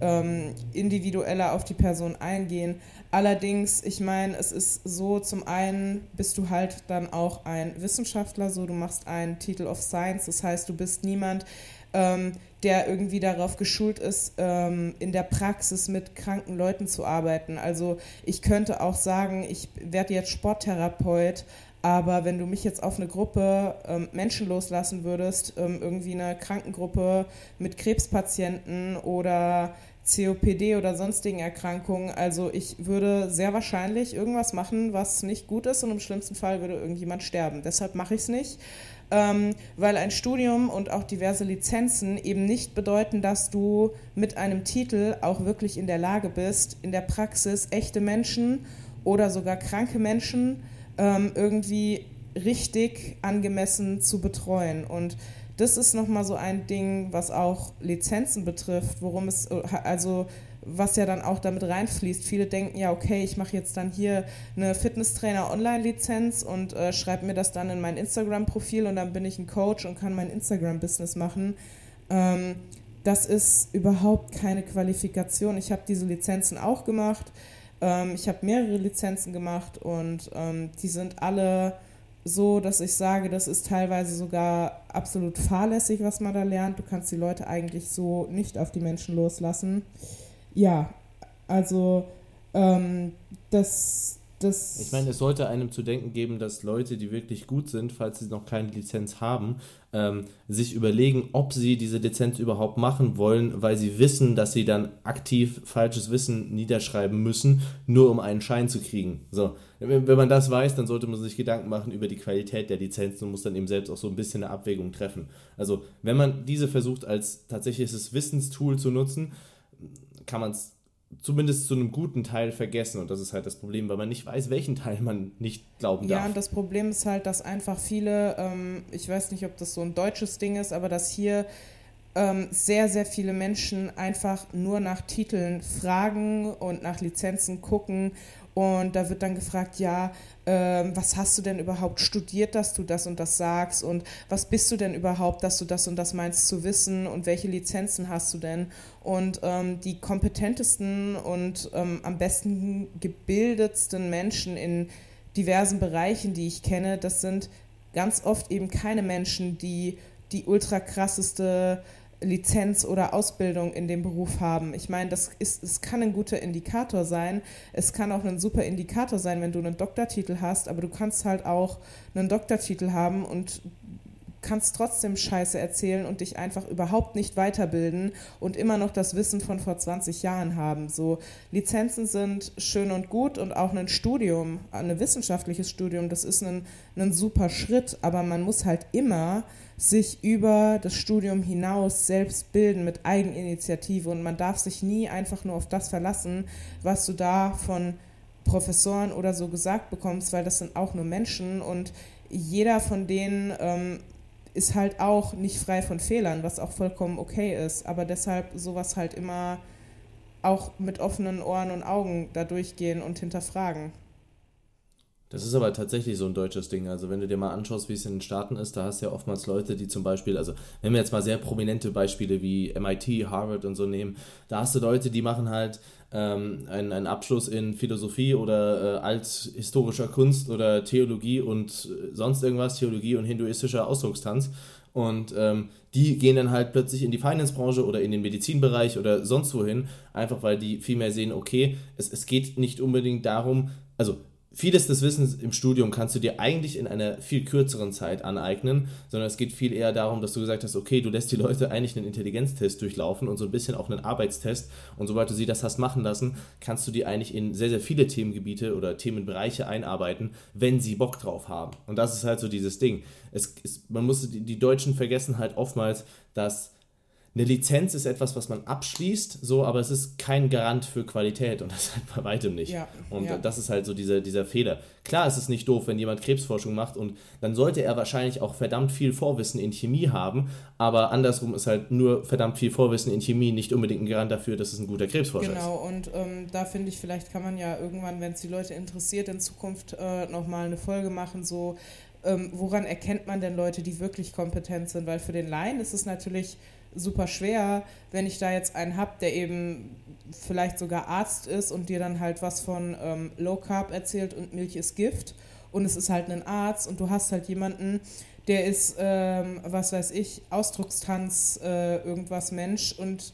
ähm, individueller auf die Person eingehen. Allerdings, ich meine, es ist so, zum einen bist du halt dann auch ein Wissenschaftler, so du machst einen Title of Science, das heißt, du bist niemand, Ähm, der irgendwie darauf geschult ist, ähm, in der Praxis mit kranken Leuten zu arbeiten. Also ich könnte auch sagen, ich werde jetzt Sporttherapeut, aber wenn du mich jetzt auf eine Gruppe ähm, Menschen loslassen würdest, ähm, irgendwie eine Krankengruppe mit Krebspatienten oder C O P D oder sonstigen Erkrankungen, also ich würde sehr wahrscheinlich irgendwas machen, was nicht gut ist, und im schlimmsten Fall würde irgendjemand sterben. Deshalb mache ich es nicht. Ähm, weil ein Studium und auch diverse Lizenzen eben nicht bedeuten, dass du mit einem Titel auch wirklich in der Lage bist, in der Praxis echte Menschen oder sogar kranke Menschen ähm, irgendwie richtig angemessen zu betreuen. Und das ist nochmal so ein Ding, was auch Lizenzen betrifft, worum es, also was ja dann auch damit reinfließt. Viele denken ja, okay, ich mache jetzt dann hier eine Fitnesstrainer-Online-Lizenz und äh, schreibe mir das dann in mein Instagram-Profil, und dann bin ich ein Coach und kann mein Instagram-Business machen. Ähm, das ist überhaupt keine Qualifikation. Ich habe diese Lizenzen auch gemacht. Ähm, ich habe mehrere Lizenzen gemacht, und ähm, die sind alle so, dass ich sage, das ist teilweise sogar absolut fahrlässig, was man da lernt. Du kannst die Leute eigentlich so nicht auf die Menschen loslassen. ja, also ähm, das, das... Ich meine, es sollte einem zu denken geben, dass Leute, die wirklich gut sind, falls sie noch keine Lizenz haben, ähm, sich überlegen, ob sie diese Lizenz überhaupt machen wollen, weil sie wissen, dass sie dann aktiv falsches Wissen niederschreiben müssen, nur um einen Schein zu kriegen. So, wenn man das weiß, dann sollte man sich Gedanken machen über die Qualität der Lizenzen und muss dann eben selbst auch so ein bisschen eine Abwägung treffen. Also, wenn man diese versucht, als tatsächliches Wissenstool zu nutzen, kann man es zumindest zu einem guten Teil vergessen. Und das ist halt das Problem, weil man nicht weiß, welchen Teil man nicht glauben darf. Ja, und das Problem ist halt, dass einfach viele, ähm, ich weiß nicht, ob das so ein deutsches Ding ist, aber dass hier ähm, sehr, sehr viele Menschen einfach nur nach Titeln fragen und nach Lizenzen gucken. Und da wird dann gefragt, ja, ähm, was hast du denn überhaupt studiert, dass du das und das sagst? Und was bist du denn überhaupt, dass du das und das meinst zu wissen? Und welche Lizenzen hast du denn? Und ähm, die kompetentesten und ähm, am besten gebildetsten Menschen in diversen Bereichen, die ich kenne, das sind ganz oft eben keine Menschen, die die ultra krasseste Lizenz oder Ausbildung in dem Beruf haben. Ich meine, das ist, es kann ein guter Indikator sein. Es kann auch ein super Indikator sein, wenn du einen Doktortitel hast, aber du kannst halt auch einen Doktortitel haben und kannst trotzdem Scheiße erzählen und dich einfach überhaupt nicht weiterbilden und immer noch das Wissen von vor zwanzig Jahren haben. So, Lizenzen sind schön und gut und auch ein Studium, ein wissenschaftliches Studium, das ist ein, ein super Schritt, aber man muss halt immer sich über das Studium hinaus selbst bilden mit Eigeninitiative und man darf sich nie einfach nur auf das verlassen, was du da von Professoren oder so gesagt bekommst, weil das sind auch nur Menschen und jeder von denen ähm, ist halt auch nicht frei von Fehlern, was auch vollkommen okay ist, aber deshalb sowas halt immer auch mit offenen Ohren und Augen da durchgehen und hinterfragen. Das ist aber tatsächlich so ein deutsches Ding, also wenn du dir mal anschaust, wie es in den Staaten ist, da hast du ja oftmals Leute, die zum Beispiel, also wenn wir jetzt mal sehr prominente Beispiele wie M I T, Harvard und so nehmen, da hast du Leute, die machen halt ähm, einen, einen Abschluss in Philosophie oder äh, althistorischer Kunst oder Theologie und äh, sonst irgendwas, Theologie und hinduistischer Ausdruckstanz und ähm, die gehen dann halt plötzlich in die Finance-Branche oder in den Medizinbereich oder sonst wohin, einfach weil die viel mehr sehen, okay, es, es geht nicht unbedingt darum, also vieles des Wissens im Studium kannst du dir eigentlich in einer viel kürzeren Zeit aneignen, sondern es geht viel eher darum, dass du gesagt hast, okay, du lässt die Leute eigentlich einen Intelligenztest durchlaufen und so ein bisschen auch einen Arbeitstest und sobald du sie das hast machen lassen, kannst du die eigentlich in sehr, sehr viele Themengebiete oder Themenbereiche einarbeiten, wenn sie Bock drauf haben. Und das ist halt so dieses Ding. Es ist, man muss, die, die Deutschen vergessen halt oftmals, dass eine Lizenz ist etwas, was man abschließt, so, aber es ist kein Garant für Qualität und das halt bei weitem nicht. Ja, und ja. Das ist halt so dieser, dieser Fehler. Klar, es ist nicht doof, wenn jemand Krebsforschung macht und dann sollte er wahrscheinlich auch verdammt viel Vorwissen in Chemie haben, aber andersrum ist halt nur verdammt viel Vorwissen in Chemie nicht unbedingt ein Garant dafür, dass es ein guter Krebsforscher genau, ist. Genau, und ähm, da finde ich, vielleicht kann man ja irgendwann, wenn es die Leute interessiert, in Zukunft äh, nochmal eine Folge machen, so ähm, woran erkennt man denn Leute, die wirklich kompetent sind, weil für den Laien ist es natürlich super schwer, wenn ich da jetzt einen habe, der eben vielleicht sogar Arzt ist und dir dann halt was von ähm, Low Carb erzählt und Milch ist Gift und es ist halt ein Arzt und du hast halt jemanden, der ist, ähm, was weiß ich, Ausdruckstanz äh, irgendwas Mensch und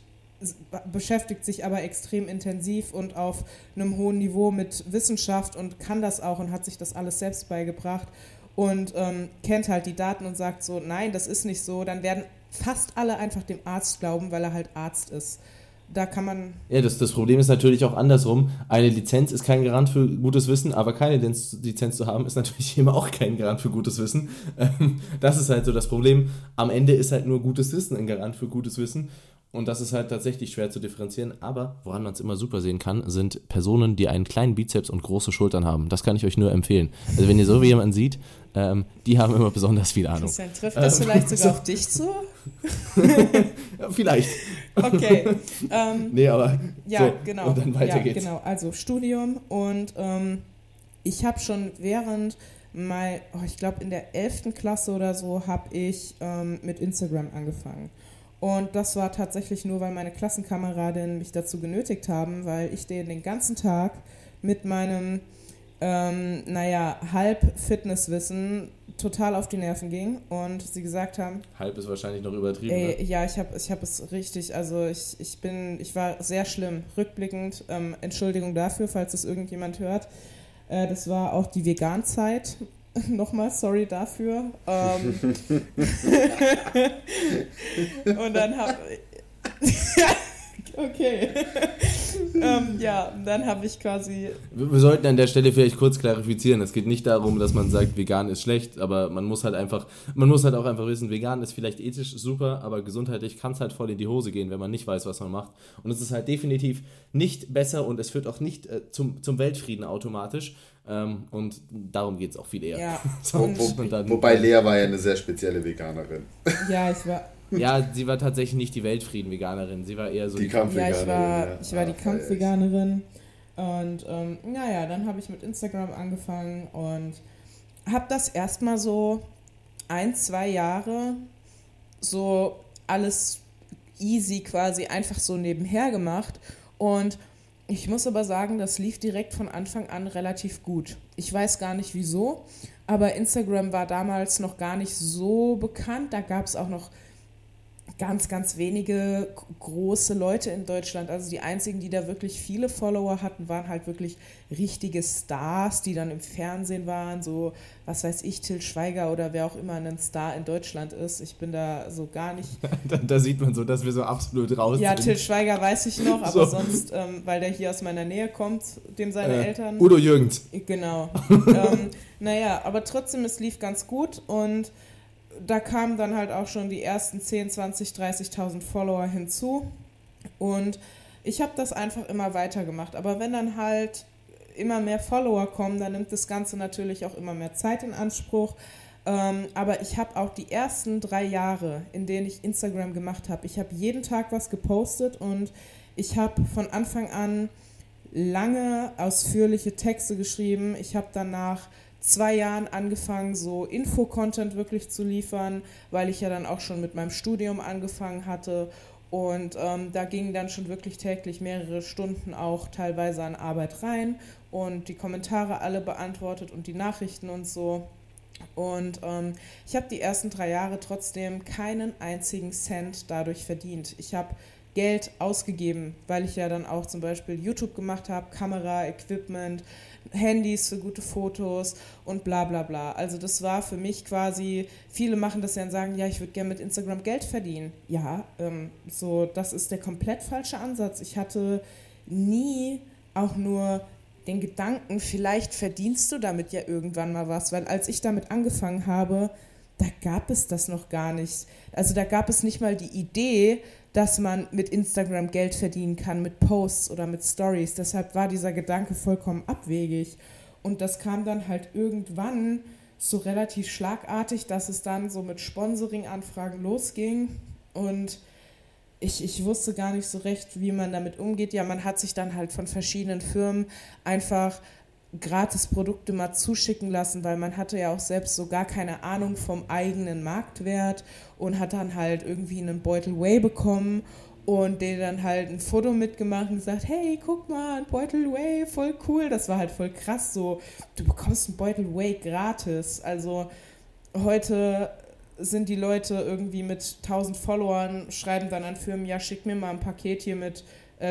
beschäftigt sich aber extrem intensiv und auf einem hohen Niveau mit Wissenschaft und kann das auch und hat sich das alles selbst beigebracht und ähm, kennt halt die Daten und sagt so, nein, das ist nicht so, dann werden fast alle einfach dem Arzt glauben, weil er halt Arzt ist. Da kann man... Ja, das, das Problem ist natürlich auch andersrum. Eine Lizenz ist kein Garant für gutes Wissen, aber keine Lizenz zu haben ist natürlich immer auch kein Garant für gutes Wissen. Das ist halt so das Problem. Am Ende ist halt nur gutes Wissen ein Garant für gutes Wissen. Und das ist halt tatsächlich schwer zu differenzieren, aber woran man es immer super sehen kann, sind Personen, die einen kleinen Bizeps und große Schultern haben. Das kann ich euch nur empfehlen. Also wenn ihr so wie jemanden seht, ähm, die haben immer besonders viel Ahnung. Christian, trifft das ähm, vielleicht sogar so auf dich zu? Ja, vielleicht. Okay. Ähm, nee, aber ja, so, genau. Und dann weiter ja, geht's. Genau, also Studium und ähm, ich habe schon während mein, oh, ich glaube in der elften Klasse oder so, habe ich ähm, mit Instagram angefangen. Und das war tatsächlich nur, weil meine Klassenkameradinnen mich dazu genötigt haben, weil ich den, den ganzen Tag mit meinem, ähm, naja, Halb-Fitnesswissen total auf die Nerven ging und sie gesagt haben... Halb ist wahrscheinlich noch übertrieben. Ey, ja, ich habe ich hab es richtig, also ich, ich bin, ich war sehr schlimm, rückblickend, ähm, Entschuldigung dafür, falls das irgendjemand hört. Äh, das war auch die Veganzeit, nochmal sorry dafür. Ähm, und dann habe Okay. ähm, ja, dann habe ich quasi... Wir, wir sollten an der Stelle vielleicht kurz klarifizieren. Es geht nicht darum, dass man sagt, vegan ist schlecht, aber man muss halt einfach, man muss halt auch einfach wissen, vegan ist vielleicht ethisch super, aber gesundheitlich kann es halt voll in die Hose gehen, wenn man nicht weiß, was man macht. Und es ist halt definitiv nicht besser und es führt auch nicht äh, zum, zum Weltfrieden automatisch. Ähm, und darum geht es auch viel eher. Ja. so, und wo, und dann, wobei Lea war ja eine sehr spezielle Veganerin. Ja, ich war... Ja, sie war tatsächlich nicht die Weltfrieden-Veganerin, sie war eher so die, die Kampfveganerin. Ja, ich war, ja. ich war ah, die Kampfveganerin und ähm, naja, dann habe ich mit Instagram angefangen und habe das erstmal so ein, zwei Jahre so alles easy quasi einfach so nebenher gemacht und ich muss aber sagen, das lief direkt von Anfang an relativ gut. Ich weiß gar nicht wieso, aber Instagram war damals noch gar nicht so bekannt, da gab es auch noch ganz, ganz wenige große Leute in Deutschland. Also die einzigen, die da wirklich viele Follower hatten, waren halt wirklich richtige Stars, die dann im Fernsehen waren, so, was weiß ich, Til Schweiger oder wer auch immer ein Star in Deutschland ist. Ich bin da so gar nicht... Da, da sieht man so, dass wir so absolut raus ja, sind. Ja, Til Schweiger weiß ich noch, aber so. sonst, ähm, weil der hier aus meiner Nähe kommt, dem seine äh, Eltern... Udo Jürgens. Genau. ähm, naja, aber trotzdem, es lief ganz gut und da kamen dann halt auch schon die ersten zehn, zwanzig, dreißigtausend Follower hinzu und ich habe das einfach immer weitergemacht, aber wenn dann halt immer mehr Follower kommen, dann nimmt das Ganze natürlich auch immer mehr Zeit in Anspruch, ähm, aber ich habe auch die ersten drei Jahre, in denen ich Instagram gemacht habe, ich habe jeden Tag was gepostet und ich habe von Anfang an lange, ausführliche Texte geschrieben, ich habe danach zwei Jahren angefangen, so Info-Content wirklich zu liefern, weil ich ja dann auch schon mit meinem Studium angefangen hatte und ähm, da gingen dann schon wirklich täglich mehrere Stunden auch teilweise an Arbeit rein und die Kommentare alle beantwortet und die Nachrichten und so und ähm, ich habe die ersten drei Jahre trotzdem keinen einzigen Cent dadurch verdient. Ich habe Geld ausgegeben, weil ich ja dann auch zum Beispiel YouTube gemacht habe, Kamera, Equipment, Handys für gute Fotos und bla bla bla. Also das war für mich quasi, viele machen das ja und sagen, ja, ich würde gerne mit Instagram Geld verdienen. Ja, ähm, so das ist der komplett falsche Ansatz. Ich hatte nie auch nur den Gedanken, vielleicht verdienst du damit ja irgendwann mal was, weil als ich damit angefangen habe, da gab es das noch gar nicht. Also da gab es nicht mal die Idee, dass man mit Instagram Geld verdienen kann, mit Posts oder mit Stories. Deshalb war dieser Gedanke vollkommen abwegig. Und das kam dann halt irgendwann so relativ schlagartig, dass es dann so mit Sponsoring-Anfragen losging. Und ich, ich wusste gar nicht so recht, wie man damit umgeht. Ja, man hat sich dann halt von verschiedenen Firmen einfach gratis Produkte mal zuschicken lassen, weil man hatte ja auch selbst so gar keine Ahnung vom eigenen Marktwert und hat dann halt irgendwie einen Beutel Whey bekommen und den dann halt ein Foto mitgemacht und gesagt, hey, guck mal, ein Beutel Whey, voll cool. Das war halt voll krass, so, du bekommst einen Beutel Whey gratis. Also heute sind die Leute irgendwie mit tausend Followern, schreiben dann an Firmen, ja, schick mir mal ein Paket hier mit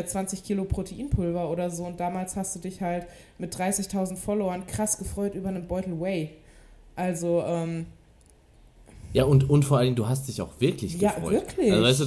zwanzig Kilo Proteinpulver oder so und damals hast du dich halt mit dreißigtausend Followern krass gefreut über einen Beutel Whey. Also, ähm... Ja, und, und vor allem, du hast dich auch wirklich gefreut. Ja, wirklich. Also, weißt du,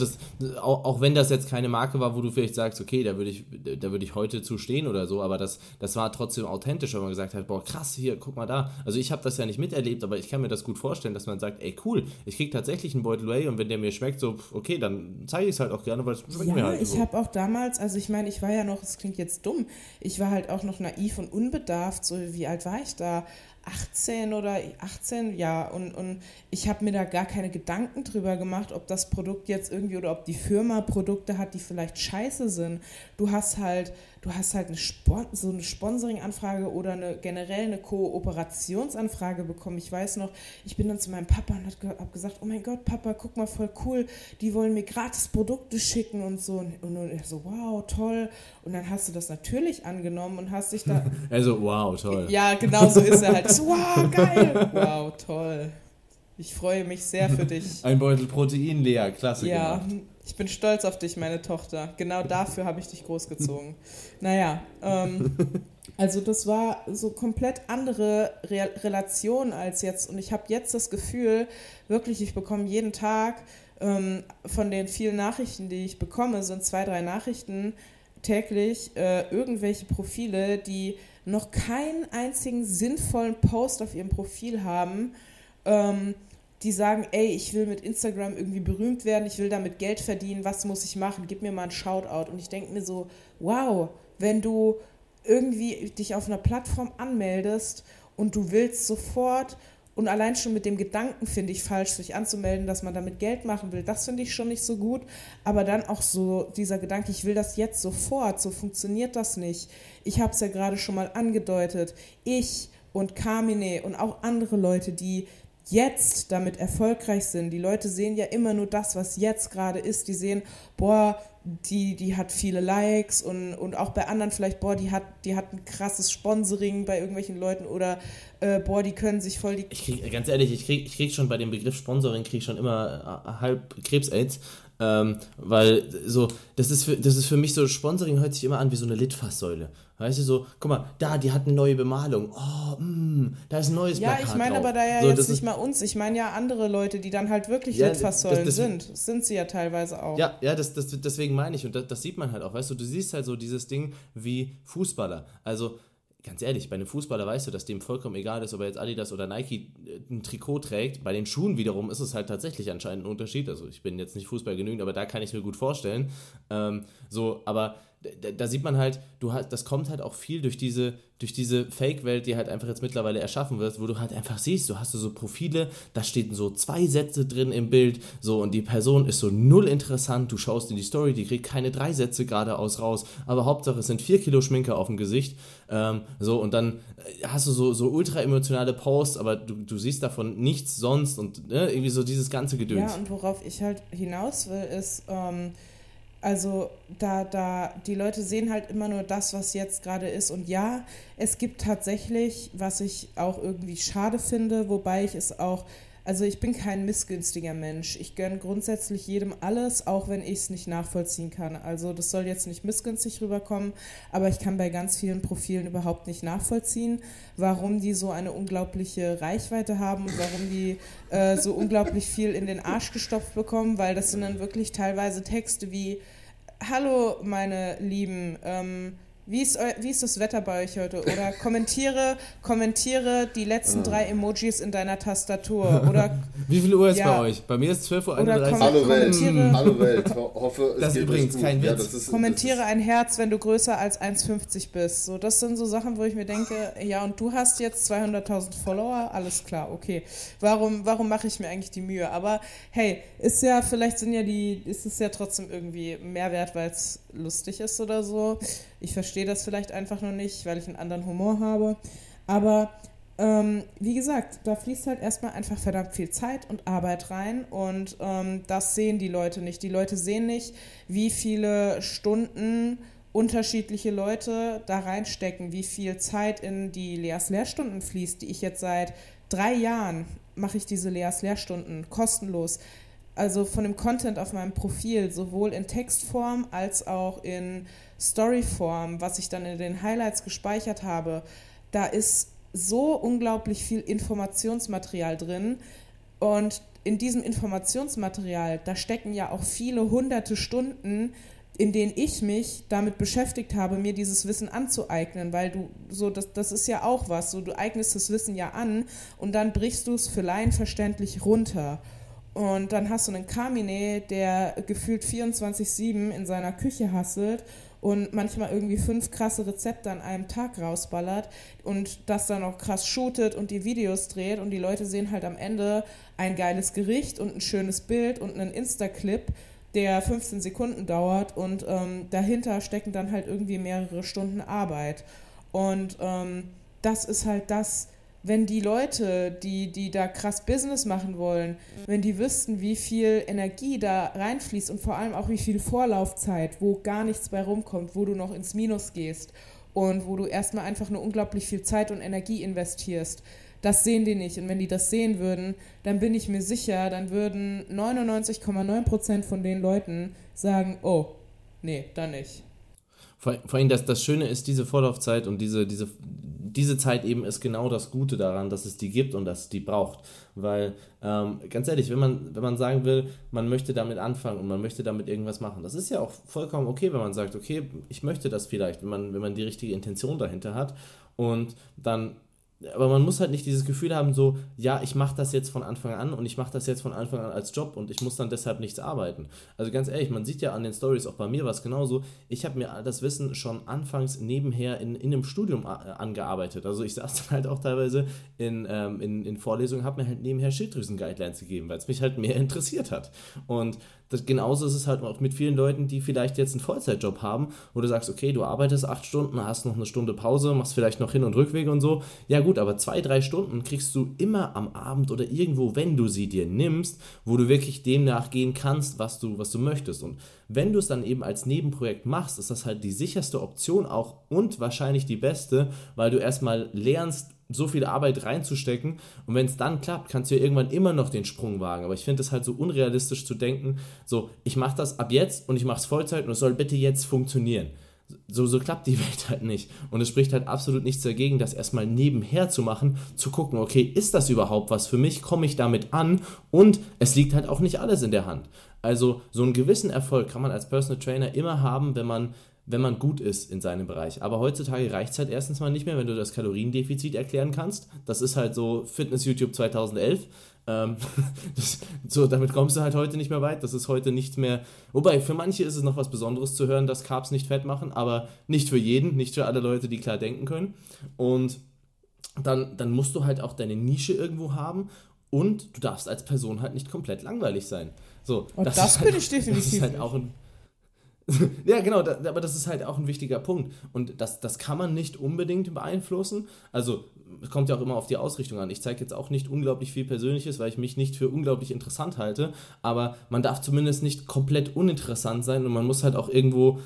das, auch, auch wenn das jetzt keine Marke war, wo du vielleicht sagst, okay, da würde ich, da würde ich heute zu stehen oder so, aber das, das war trotzdem authentisch, weil man gesagt hat, boah, krass, hier, guck mal da. Also ich habe das ja nicht miterlebt, aber ich kann mir das gut vorstellen, dass man sagt, ey, cool, ich kriege tatsächlich einen Beutel Whey und wenn der mir schmeckt, so, okay, dann zeige ich es halt auch gerne, weil es schmeckt ja, mir halt so. Ja, ich habe auch damals, also ich meine, ich war ja noch, es klingt jetzt dumm, ich war halt auch noch naiv und unbedarft, so wie alt war ich da? achtzehn oder achtzehn, ja, und, und ich habe mir da gar keine Gedanken drüber gemacht, ob das Produkt jetzt irgendwie oder ob die Firma Produkte hat, die vielleicht scheiße sind. Du hast halt du hast halt eine Spon- so eine Sponsoring-Anfrage oder eine, generell eine Kooperationsanfrage bekommen. Ich weiß noch, ich bin dann zu meinem Papa und habe gesagt, oh mein Gott, Papa, guck mal, voll cool, die wollen mir gratis Produkte schicken und so. Und, und er so, wow, toll. Und dann hast du das natürlich angenommen und hast dich da... Also, wow, toll. Ja, genau so ist er halt. So, wow, geil. Wow, toll. Ich freue mich sehr für dich. Ein Beutel Protein, Lea, klasse ja, gemacht. Ich bin stolz auf dich, meine Tochter. Genau dafür habe ich dich großgezogen. Naja, ähm, also das war so komplett andere Re- Relation als jetzt. Und ich habe jetzt das Gefühl, wirklich, ich bekomme jeden Tag ähm, von den vielen Nachrichten, die ich bekomme, sind zwei, drei Nachrichten täglich, äh, irgendwelche Profile, die noch keinen einzigen sinnvollen Post auf ihrem Profil haben, ähm, die sagen, ey, ich will mit Instagram irgendwie berühmt werden, ich will damit Geld verdienen, was muss ich machen, gib mir mal einen Shoutout. Und ich denke mir so, wow, wenn du irgendwie dich auf einer Plattform anmeldest und du willst sofort, und allein schon mit dem Gedanken finde ich falsch, sich anzumelden, dass man damit Geld machen will, das finde ich schon nicht so gut, aber dann auch so dieser Gedanke, ich will das jetzt sofort, so funktioniert das nicht. Ich habe es ja gerade schon mal angedeutet, ich und Carmine und auch andere Leute, die jetzt damit erfolgreich sind. Die Leute sehen ja immer nur das, was jetzt gerade ist. Die sehen, boah, die, die hat viele Likes und, und auch bei anderen vielleicht, boah, die hat, die hat ein krasses Sponsoring bei irgendwelchen Leuten oder äh, boah, die können sich voll die... Ich krieg, ganz ehrlich, ich krieg, ich krieg schon bei dem Begriff Sponsoring, krieg schon immer äh, halb Krebs-Aids, ähm, weil so, das ist, für, das ist für mich so, Sponsoring hört sich immer an wie so eine Litfaßsäule. Weißt du, so, guck mal, da, die hat eine neue Bemalung. Oh, mh, da ist ein neues ja, Plakat. Ja, ich meine aber da ja so, jetzt nicht mal uns. Ich meine ja andere Leute, die dann halt wirklich ja, Litfaßsäulen das, das, sind. Das sind sie ja teilweise auch. Ja, ja das, das, deswegen meine ich. Und das, das sieht man halt auch. Weißt du, du siehst halt so dieses Ding wie Fußballer. Also, ganz ehrlich, bei einem Fußballer weißt du, dass dem vollkommen egal ist, ob er jetzt Adidas oder Nike ein Trikot trägt. Bei den Schuhen wiederum ist es halt tatsächlich anscheinend ein Unterschied. Also, ich bin jetzt nicht Fußball genügend, aber da kann ich mir gut vorstellen. Ähm, so, aber... Da sieht man halt, du hast, das kommt halt auch viel durch diese, durch diese Fake-Welt, die halt einfach jetzt mittlerweile erschaffen wird, wo du halt einfach siehst, du hast so Profile, da stehen so zwei Sätze drin im Bild, so, und die Person ist so null interessant, du schaust in die Story, die kriegt keine drei Sätze geradeaus raus, aber Hauptsache es sind vier Kilo Schminke auf dem Gesicht, ähm, so, und dann hast du so, so ultra emotionale Posts, aber du, du siehst davon nichts sonst und ne, irgendwie so dieses ganze Gedöns. Ja, und worauf ich halt hinaus will, ist, ähm, Also da, da, die Leute sehen halt immer nur das, was jetzt gerade ist. Und ja, es gibt tatsächlich, was ich auch irgendwie schade finde, wobei ich es auch, also ich bin kein missgünstiger Mensch. Ich gönne grundsätzlich jedem alles, auch wenn ich es nicht nachvollziehen kann. Also das soll jetzt nicht missgünstig rüberkommen, aber ich kann bei ganz vielen Profilen überhaupt nicht nachvollziehen, warum die so eine unglaubliche Reichweite haben und warum die äh, so unglaublich viel in den Arsch gestopft bekommen, weil das sind dann wirklich teilweise Texte wie Hallo, meine Lieben, ähm, Wie ist, eu- wie ist das Wetter bei euch heute? Oder kommentiere, kommentiere die letzten drei Emojis in deiner Tastatur. Oder wie viel Uhr ist ja, bei euch? Bei mir ist zwölf Uhr einunddreißig. Oder komm- Hallo Welt, Hallo Welt. Hoffe, es das geht übrigens gut. Kein Witz. Ja, das ist, kommentiere das ist ein Herz, wenn du größer als eins Komma fünfzig bist. So, das sind so Sachen, wo ich mir denke, ja, und du hast jetzt zweihunderttausend Follower, alles klar, okay. Warum, warum mache ich mir eigentlich die Mühe? Aber hey, ist ja, vielleicht sind ja die, ist es ja trotzdem irgendwie Mehrwert, weil es lustig ist oder so. Ich verstehe das vielleicht einfach nur nicht, weil ich einen anderen Humor habe. Aber ähm, wie gesagt, da fließt halt erstmal einfach verdammt viel Zeit und Arbeit rein und ähm, das sehen die Leute nicht. Die Leute sehen nicht, wie viele Stunden unterschiedliche Leute da reinstecken, wie viel Zeit in die Leas Lehrstunden fließt, die ich jetzt seit drei Jahren mache ich diese Leas Lehrstunden kostenlos. Also von dem Content auf meinem Profil, sowohl in Textform als auch in Storyform, was ich dann in den Highlights gespeichert habe, da ist so unglaublich viel Informationsmaterial drin und in diesem Informationsmaterial, da stecken ja auch viele hunderte Stunden, in denen ich mich damit beschäftigt habe, mir dieses Wissen anzueignen, weil du so, das, das ist ja auch was, so du eignest das Wissen ja an und dann brichst du es für Laien verständlich runter. Und dann hast du einen Carmine, der gefühlt vierundzwanzig sieben in seiner Küche hasselt und manchmal irgendwie fünf krasse Rezepte an einem Tag rausballert und das dann auch krass shootet und die Videos dreht und die Leute sehen halt am Ende ein geiles Gericht und ein schönes Bild und einen Insta-Clip der fünfzehn Sekunden dauert und ähm, dahinter stecken dann halt irgendwie mehrere Stunden Arbeit. Und ähm, das ist halt das, wenn die Leute, die, die da krass Business machen wollen, wenn die wüssten, wie viel Energie da reinfließt und vor allem auch wie viel Vorlaufzeit, wo gar nichts bei rumkommt, wo du noch ins Minus gehst und wo du erstmal einfach nur unglaublich viel Zeit und Energie investierst, das sehen die nicht. Und wenn die das sehen würden, dann bin ich mir sicher, dann würden neunundneunzig Komma neun Prozent von den Leuten sagen, oh, nee, dann nicht. Vor, vor allem das, das Schöne ist, diese Vorlaufzeit und diese, diese, diese Zeit eben ist genau das Gute daran, dass es die gibt und dass es die braucht. Weil, ähm, ganz ehrlich, wenn man, wenn man sagen will, man möchte damit anfangen und man möchte damit irgendwas machen, das ist ja auch vollkommen okay, wenn man sagt, okay, ich möchte das vielleicht, wenn man, wenn man die richtige Intention dahinter hat. Und dann, aber man muss halt nicht dieses Gefühl haben, so, ja, ich mache das jetzt von Anfang an und ich mache das jetzt von Anfang an als Job und ich muss dann deshalb nichts arbeiten. Also ganz ehrlich, man sieht ja an den Stories, auch bei mir war es genauso, ich habe mir das Wissen schon anfangs nebenher in, in einem Studium a- angearbeitet. Also ich saß dann halt auch teilweise in, ähm, in, in Vorlesungen, habe mir halt nebenher Schilddrüsen-Guidelines gegeben, weil es mich halt mehr interessiert hat. Und das, genauso ist es halt auch mit vielen Leuten, die vielleicht jetzt einen Vollzeitjob haben, wo du sagst, okay, du arbeitest acht Stunden, hast noch eine Stunde Pause, machst vielleicht noch Hin- und Rückwege und so. Ja gut, Gut, aber zwei, drei Stunden kriegst du immer am Abend oder irgendwo, wenn du sie dir nimmst, wo du wirklich dem nachgehen kannst, was du, was du möchtest. Und wenn du es dann eben als Nebenprojekt machst, ist das halt die sicherste Option auch und wahrscheinlich die beste, weil du erstmal lernst, so viel Arbeit reinzustecken und wenn es dann klappt, kannst du ja irgendwann immer noch den Sprung wagen. Aber ich finde es halt so unrealistisch zu denken, so, ich mache das ab jetzt und ich mache es Vollzeit und es soll bitte jetzt funktionieren. So, so klappt die Welt halt nicht. Und es spricht halt absolut nichts dagegen, das erstmal nebenher zu machen, zu gucken, okay, ist das überhaupt was für mich? Komme ich damit an? Und es liegt halt auch nicht alles in der Hand. Also so einen gewissen Erfolg kann man als Personal Trainer immer haben, wenn man, wenn man gut ist in seinem Bereich. Aber heutzutage reicht es halt erstens mal nicht mehr, wenn du das Kaloriendefizit erklären kannst. Das ist halt so Fitness-YouTube zweitausendelf. Das, so, damit kommst du halt heute nicht mehr weit, das ist heute nicht mehr, wobei für manche ist es noch was Besonderes zu hören, dass Carbs nicht fett machen, aber nicht für jeden, nicht für alle Leute, die klar denken können und dann, dann musst du halt auch deine Nische irgendwo haben und du darfst als Person halt nicht komplett langweilig sein. So, und das, das bin halt, ich definitiv das ist halt auch ein ja, genau, da, aber das ist halt auch ein wichtiger Punkt und das, das kann man nicht unbedingt beeinflussen, also es kommt ja auch immer auf die Ausrichtung an, ich zeige jetzt auch nicht unglaublich viel Persönliches, weil ich mich nicht für unglaublich interessant halte, aber man darf zumindest nicht komplett uninteressant sein und man muss halt auch irgendwo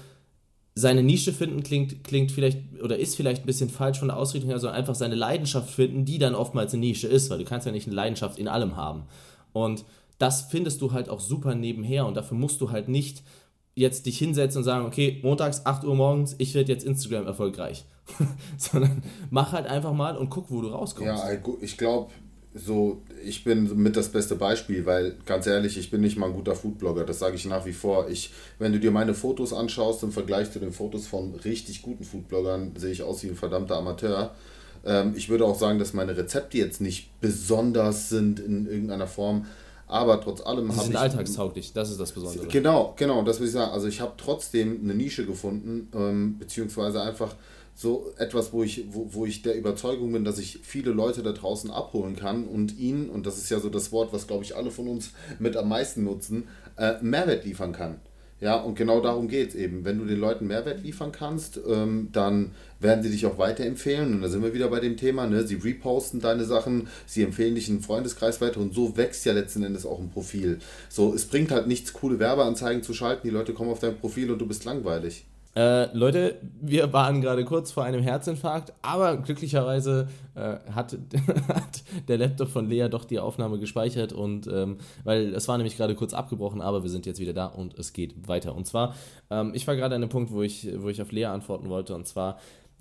seine Nische finden, klingt, klingt vielleicht oder ist vielleicht ein bisschen falsch von der Ausrichtung her, sondern einfach seine Leidenschaft finden, die dann oftmals eine Nische ist, weil du kannst ja nicht eine Leidenschaft in allem haben und das findest du halt auch super nebenher und dafür musst du halt nicht jetzt dich hinsetzen und sagen, okay, montags acht Uhr morgens, ich werde jetzt Instagram erfolgreich. Sondern mach halt einfach mal und guck, wo du rauskommst. Ja, ich glaube, so, ich bin mit das beste Beispiel, weil ganz ehrlich, ich bin nicht mal ein guter Foodblogger, das sage ich nach wie vor. Ich, wenn du dir meine Fotos anschaust, im Vergleich zu den Fotos von richtig guten Foodbloggern, sehe ich aus wie ein verdammter Amateur. Ähm, ich würde auch sagen, dass meine Rezepte jetzt nicht besonders sind in irgendeiner Form, aber trotz allem habe ich... Sie sind alltagstauglich, das ist das Besondere. Genau, genau, das will ich sagen. Also ich habe trotzdem eine Nische gefunden, ähm, beziehungsweise einfach so etwas, wo ich, wo, wo ich der Überzeugung bin, dass ich viele Leute da draußen abholen kann und ihnen, und das ist ja so das Wort, was glaube ich alle von uns mit am meisten nutzen, äh, Mehrwert liefern kann. Ja, und genau darum geht es eben. Wenn du den Leuten Mehrwert liefern kannst, ähm, dann werden sie dich auch weiterempfehlen. Und da sind wir wieder bei dem Thema, ne? Sie reposten deine Sachen, sie empfehlen dich in den Freundeskreis weiter und so wächst ja letzten Endes auch ein Profil. So, es bringt halt nichts, coole Werbeanzeigen zu schalten, die Leute kommen auf dein Profil und du bist langweilig. Äh, Leute, wir waren gerade kurz vor einem Herzinfarkt, aber glücklicherweise äh, hat, hat der Laptop von Lea doch die Aufnahme gespeichert und ähm, weil es war nämlich gerade kurz abgebrochen, aber wir sind jetzt wieder da und es geht weiter. Und zwar, ähm, ich war gerade an dem Punkt, wo ich, wo ich auf Lea antworten wollte und zwar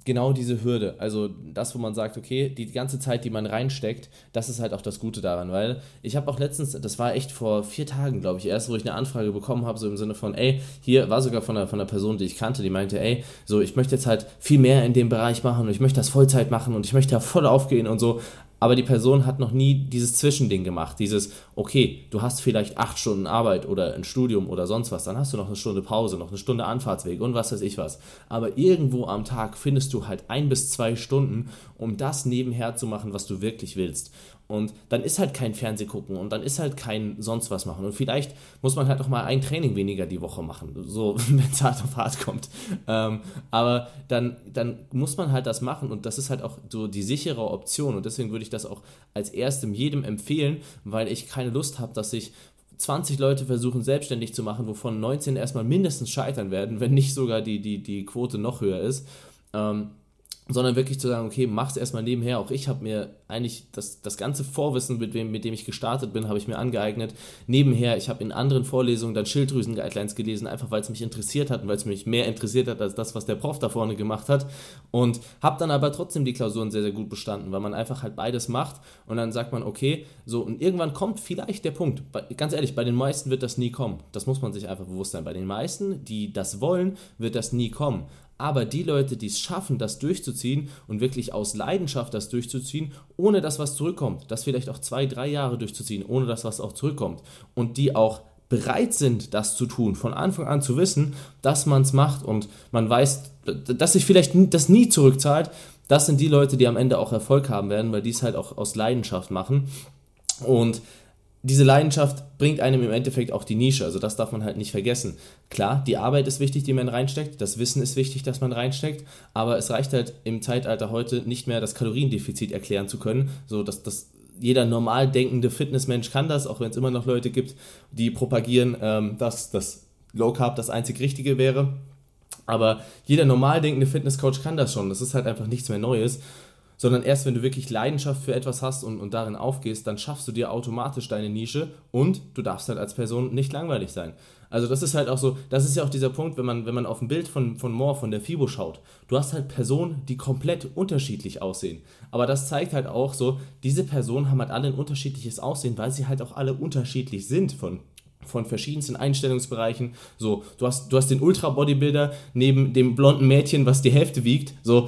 genau diese Hürde, also das, wo man sagt, okay, die ganze Zeit, die man reinsteckt, das ist halt auch das Gute daran, weil ich habe auch letztens, das war echt vor vier Tagen, glaube ich, erst, wo ich eine Anfrage bekommen habe, so im Sinne von, ey, hier war sogar von einer, von einer Person, die ich kannte, die meinte, ey, so, ich möchte jetzt halt viel mehr in dem Bereich machen und ich möchte das Vollzeit machen und ich möchte da voll aufgehen und so, aber die Person hat noch nie dieses Zwischending gemacht, dieses, okay, du hast vielleicht acht Stunden Arbeit oder ein Studium oder sonst was, dann hast du noch eine Stunde Pause, noch eine Stunde Anfahrtsweg und was weiß ich was, aber irgendwo am Tag findest du halt ein bis zwei Stunden, um das nebenher zu machen, was du wirklich willst. Und dann ist halt kein Fernsehgucken und dann ist halt kein sonst was machen. Und vielleicht muss man halt auch mal ein Training weniger die Woche machen, so wenn es hart auf hart kommt. Ähm, aber dann, dann muss man halt das machen und das ist halt auch so die sichere Option. Und deswegen würde ich das auch als erstem jedem empfehlen, weil ich keine Lust habe, dass ich zwanzig Leute versuchen selbstständig zu machen, wovon neunzehn erstmal mindestens scheitern werden, wenn nicht sogar die, die, die Quote noch höher ist. Ähm, sondern wirklich zu sagen, okay, mach's erstmal nebenher. Auch ich habe mir eigentlich das, das ganze Vorwissen, mit dem, mit dem ich gestartet bin, habe ich mir angeeignet. Nebenher, ich habe in anderen Vorlesungen dann Schilddrüsen-Guidelines gelesen, einfach weil es mich interessiert hat und weil es mich mehr interessiert hat als das, was der Prof da vorne gemacht hat. Und habe dann aber trotzdem die Klausuren sehr, sehr gut bestanden, weil man einfach halt beides macht und dann sagt man, okay, so, und irgendwann kommt vielleicht der Punkt. Ganz ehrlich, bei den meisten wird das nie kommen. Das muss man sich einfach bewusst sein. Bei den meisten, die das wollen, wird das nie kommen. Aber die Leute, die es schaffen, das durchzuziehen und wirklich aus Leidenschaft das durchzuziehen, ohne dass was zurückkommt, das vielleicht auch zwei, drei Jahre durchzuziehen, ohne dass was auch zurückkommt und die auch bereit sind, das zu tun, von Anfang an zu wissen, dass man es macht und man weiß, dass sich vielleicht das nie zurückzahlt, das sind die Leute, die am Ende auch Erfolg haben werden, weil die es halt auch aus Leidenschaft machen und diese Leidenschaft bringt einem im Endeffekt auch die Nische, also das darf man halt nicht vergessen. Klar, die Arbeit ist wichtig, die man reinsteckt, das Wissen ist wichtig, das man reinsteckt, aber es reicht halt im Zeitalter heute nicht mehr, das Kaloriendefizit erklären zu können, so dass das jeder normal denkende Fitnessmensch kann das, auch wenn es immer noch Leute gibt, die propagieren, ähm, dass das Low Carb das einzig Richtige wäre, aber jeder normal denkende Fitnesscoach kann das schon, das ist halt einfach nichts mehr Neues. Sondern erst, wenn du wirklich Leidenschaft für etwas hast und, und darin aufgehst, dann schaffst du dir automatisch deine Nische und du darfst halt als Person nicht langweilig sein. Also das ist halt auch so, das ist ja auch dieser Punkt, wenn man, wenn man auf ein Bild von, von More, von der FIBO schaut, du hast halt Personen, die komplett unterschiedlich aussehen. Aber das zeigt halt auch so, diese Personen haben halt alle ein unterschiedliches Aussehen, weil sie halt auch alle unterschiedlich sind von von verschiedensten Einstellungsbereichen, so, du hast, du hast den Ultra-Bodybuilder neben dem blonden Mädchen, was die Hälfte wiegt, so,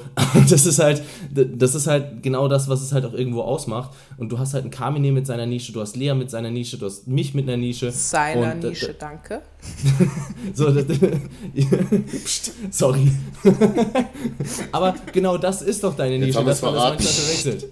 das ist halt, das ist halt genau das, was es halt auch irgendwo ausmacht und du hast halt einen Carmine mit seiner Nische, du hast Lea mit seiner Nische, du hast mich mit einer Nische. Seiner und, Nische, äh, danke. so, das, Psst, sorry. Aber genau das ist doch deine Nische, dass man das manchmal verwechselt.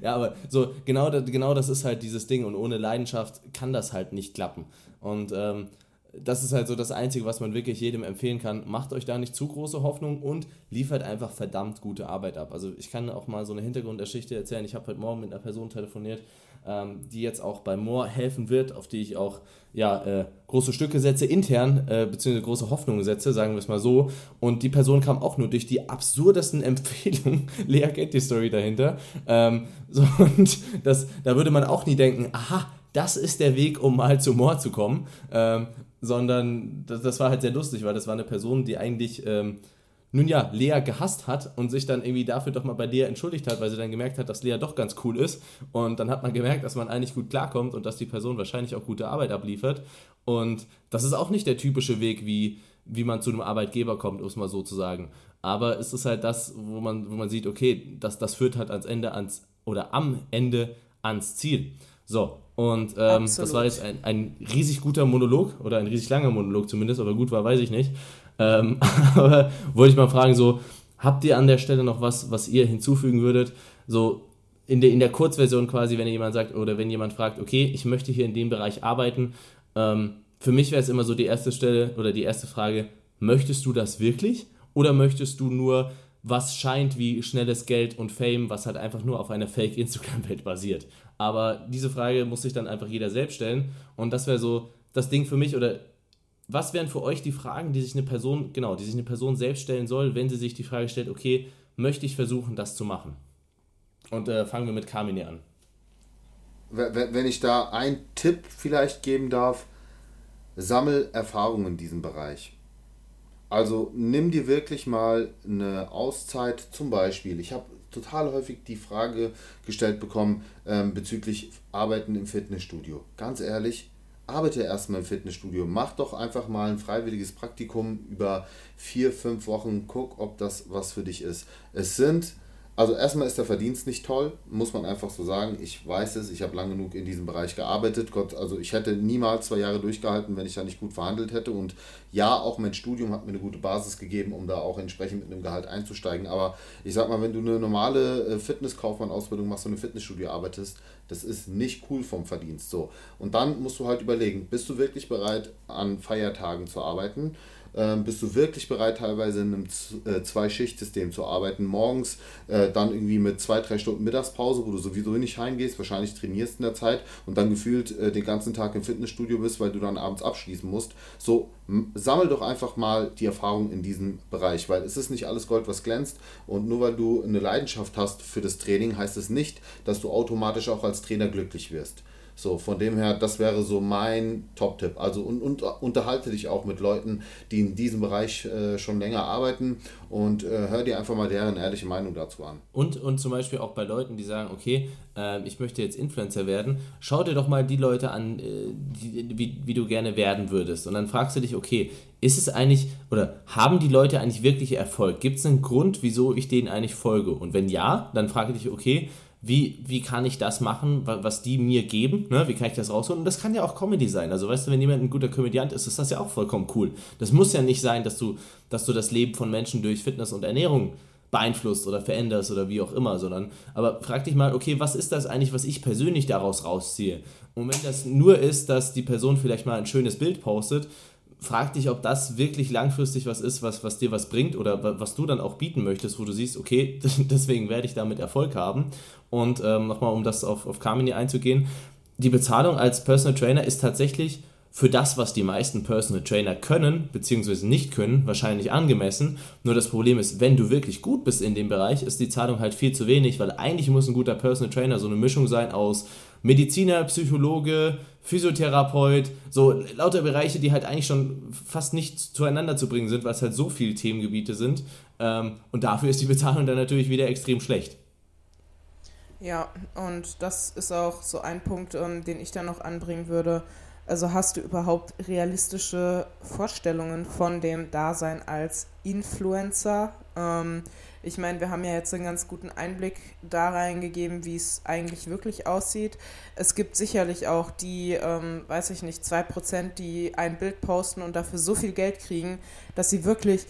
Ja, aber so genau, genau das ist halt dieses Ding und ohne Leidenschaft kann das halt nicht klappen. Und ähm, das ist halt so das Einzige, was man wirklich jedem empfehlen kann. Macht euch da nicht zu große Hoffnung und liefert einfach verdammt gute Arbeit ab. Also ich kann auch mal so eine Hintergrundgeschichte erzählen. Ich habe heute Morgen mit einer Person telefoniert, ähm, die jetzt auch bei More helfen wird, auf die ich auch ja, äh, große Stücke setze intern, äh, beziehungsweise große Hoffnungen setze, sagen wir es mal so. Und die Person kam auch nur durch die absurdesten Empfehlungen. Lea kennt die Story dahinter. Ähm, so, und das, da würde man auch nie denken, aha, das ist der Weg, um mal zu More zu kommen. Ähm, sondern das, das war halt sehr lustig, weil das war eine Person, die eigentlich... Ähm, nun ja, Lea gehasst hat und sich dann irgendwie dafür doch mal bei Lea entschuldigt hat, weil sie dann gemerkt hat, dass Lea doch ganz cool ist und dann hat man gemerkt, dass man eigentlich gut klarkommt und dass die Person wahrscheinlich auch gute Arbeit abliefert und das ist auch nicht der typische Weg, wie, wie man zu einem Arbeitgeber kommt, um es mal so zu sagen, aber es ist halt das, wo man, wo man sieht, okay, das, das führt halt ans Ende ans oder am Ende ans Ziel. So, und ähm, das war jetzt ein, ein riesig guter Monolog oder ein riesig langer Monolog zumindest, aber gut war, weiß ich nicht. Ähm, aber wollte ich mal fragen, so, habt ihr an der Stelle noch was, was ihr hinzufügen würdet? So in der, in der Kurzversion quasi, wenn jemand sagt oder wenn jemand fragt, okay, ich möchte hier in dem Bereich arbeiten. Ähm, für mich wäre es immer so die erste Stelle oder die erste Frage, möchtest du das wirklich oder möchtest du nur was scheint wie schnelles Geld und Fame, was halt einfach nur auf einer Fake-Instagram-Welt basiert? Aber diese Frage muss sich dann einfach jeder selbst stellen und das wäre so das Ding für mich oder... Was wären für euch die Fragen, die sich eine Person, genau, die sich eine Person selbst stellen soll, wenn sie sich die Frage stellt, okay, möchte ich versuchen, das zu machen? Und äh, fangen wir mit Carmine an. Wenn ich da einen Tipp vielleicht geben darf, sammel Erfahrungen in diesem Bereich. Also nimm dir wirklich mal eine Auszeit, zum Beispiel. Ich habe total häufig die Frage gestellt bekommen ähm, bezüglich Arbeiten im Fitnessstudio. Ganz ehrlich, arbeite erstmal im Fitnessstudio, mach doch einfach mal ein freiwilliges Praktikum über vier, fünf Wochen, guck, ob das was für dich ist. Es sind Also erstmal ist der Verdienst nicht toll, muss man einfach so sagen. Ich weiß es, ich habe lang genug in diesem Bereich gearbeitet. Gott, also ich hätte niemals zwei Jahre durchgehalten, wenn ich da nicht gut verhandelt hätte. Und ja, auch mein Studium hat mir eine gute Basis gegeben, um da auch entsprechend mit einem Gehalt einzusteigen. Aber ich sag mal, wenn du eine normale Fitnesskaufmann-Ausbildung machst und in einem Fitnessstudio arbeitest, das ist nicht cool vom Verdienst. So. Und dann musst du halt überlegen, bist du wirklich bereit, an Feiertagen zu arbeiten? Ähm, bist du wirklich bereit, teilweise in einem äh, Zwei-Schicht-System zu arbeiten, morgens äh, dann irgendwie mit zwei, drei Stunden Mittagspause, wo du sowieso nicht heimgehst, wahrscheinlich trainierst in der Zeit und dann gefühlt äh, den ganzen Tag im Fitnessstudio bist, weil du dann abends abschließen musst. So, sammel doch einfach mal die Erfahrung in diesem Bereich, weil es ist nicht alles Gold, was glänzt, und nur weil du eine Leidenschaft hast für das Training, heißt es nicht, dass du automatisch auch als Trainer glücklich wirst. So, von dem her, das wäre so mein Top-Tipp. Also und, und unterhalte dich auch mit Leuten, die in diesem Bereich äh, schon länger arbeiten, und äh, hör dir einfach mal deren ehrliche Meinung dazu an. Und, und zum Beispiel auch bei Leuten, die sagen, okay, äh, ich möchte jetzt Influencer werden, schau dir doch mal die Leute an, äh, die, wie, wie du gerne werden würdest. Und dann fragst du dich, okay, ist es eigentlich, oder haben die Leute eigentlich wirklich Erfolg? Gibt es einen Grund, wieso ich denen eigentlich folge? Und wenn ja, dann frage dich, okay, Wie, wie kann ich das machen, was die mir geben, ne? Wie kann ich das rausholen? Und das kann ja auch Comedy sein. Also weißt du, wenn jemand ein guter Komödiant ist, ist das ja auch vollkommen cool. Das muss ja nicht sein, dass du, dass du das Leben von Menschen durch Fitness und Ernährung beeinflusst oder veränderst oder wie auch immer, sondern, aber frag dich mal, okay, was ist das eigentlich, was ich persönlich daraus rausziehe? Und wenn das nur ist, dass die Person vielleicht mal ein schönes Bild postet, frag dich, ob das wirklich langfristig was ist, was, was dir was bringt oder was du dann auch bieten möchtest, wo du siehst, okay, deswegen werde ich damit Erfolg haben. Und ähm, nochmal, um das auf, auf Carmine einzugehen, die Bezahlung als Personal Trainer ist tatsächlich für das, was die meisten Personal Trainer können, beziehungsweise nicht können, wahrscheinlich angemessen. Nur das Problem ist, wenn du wirklich gut bist in dem Bereich, ist die Zahlung halt viel zu wenig, weil eigentlich muss ein guter Personal Trainer so eine Mischung sein aus Mediziner, Psychologe, Physiotherapeut, so lauter Bereiche, die halt eigentlich schon fast nicht zueinander zu bringen sind, weil es halt so viele Themengebiete sind, und dafür ist die Bezahlung dann natürlich wieder extrem schlecht. Ja, und das ist auch so ein Punkt, den ich da noch anbringen würde. Also hast du überhaupt realistische Vorstellungen von dem Dasein als Influencer? Ähm, ich meine, wir haben ja jetzt einen ganz guten Einblick da reingegeben, wie es eigentlich wirklich aussieht. Es gibt sicherlich auch die, ähm, weiß ich nicht, zwei Prozent, die ein Bild posten und dafür so viel Geld kriegen, dass sie wirklich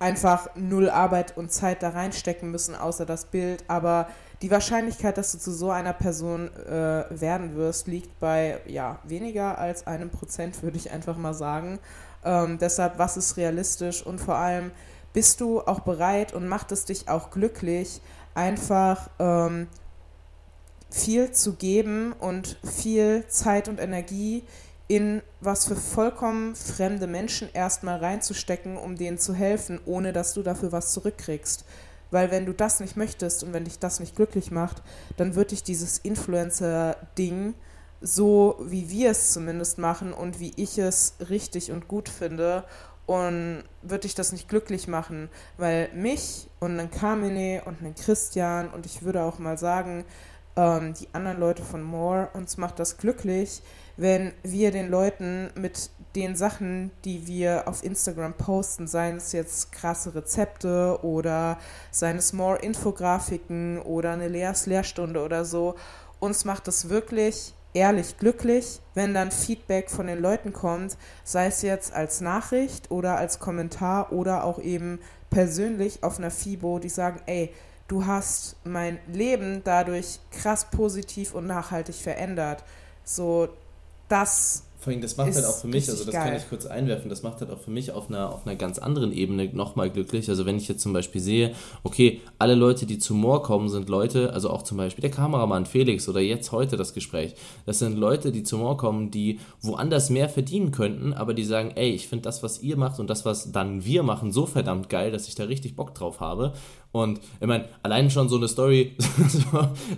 einfach null Arbeit und Zeit da reinstecken müssen, außer das Bild. Aber die Wahrscheinlichkeit, dass du zu so einer Person äh, werden wirst, liegt bei ja weniger als einem Prozent, würde ich einfach mal sagen. Ähm, deshalb, was ist realistisch? Und vor allem, bist du auch bereit und macht es dich auch glücklich, einfach ähm, viel zu geben und viel Zeit und Energie in was für vollkommen fremde Menschen erstmal reinzustecken, um denen zu helfen, ohne dass du dafür was zurückkriegst. Weil wenn du das nicht möchtest und wenn dich das nicht glücklich macht, dann wird dich dieses Influencer-Ding, so wie wir es zumindest machen und wie ich es richtig und gut finde, und wird dich das nicht glücklich machen. Weil mich und einen Carmine und einen Christian und ich würde auch mal sagen, ähm, die anderen Leute von More, uns macht das glücklich, wenn wir den Leuten mit den Sachen, die wir auf Instagram posten, seien es jetzt krasse Rezepte oder seien es More Infografiken oder eine Leas Lehrstunde oder so, uns macht das wirklich ehrlich glücklich, wenn dann Feedback von den Leuten kommt, sei es jetzt als Nachricht oder als Kommentar oder auch eben persönlich auf einer FIBO, die sagen, ey, du hast mein Leben dadurch krass positiv und nachhaltig verändert. So, das Vor allem, das macht halt auch für mich, also das geil. Kann ich kurz einwerfen, das macht halt auch für mich auf einer, auf einer ganz anderen Ebene nochmal glücklich. Also wenn ich jetzt zum Beispiel sehe, okay, alle Leute, die zu More kommen, sind Leute, also auch zum Beispiel der Kameramann Felix oder jetzt heute das Gespräch, das sind Leute, die zu More kommen, die woanders mehr verdienen könnten, aber die sagen, ey, ich finde das, was ihr macht und das, was dann wir machen, so verdammt geil, dass ich da richtig Bock drauf habe. Und ich meine, allein schon so eine Story,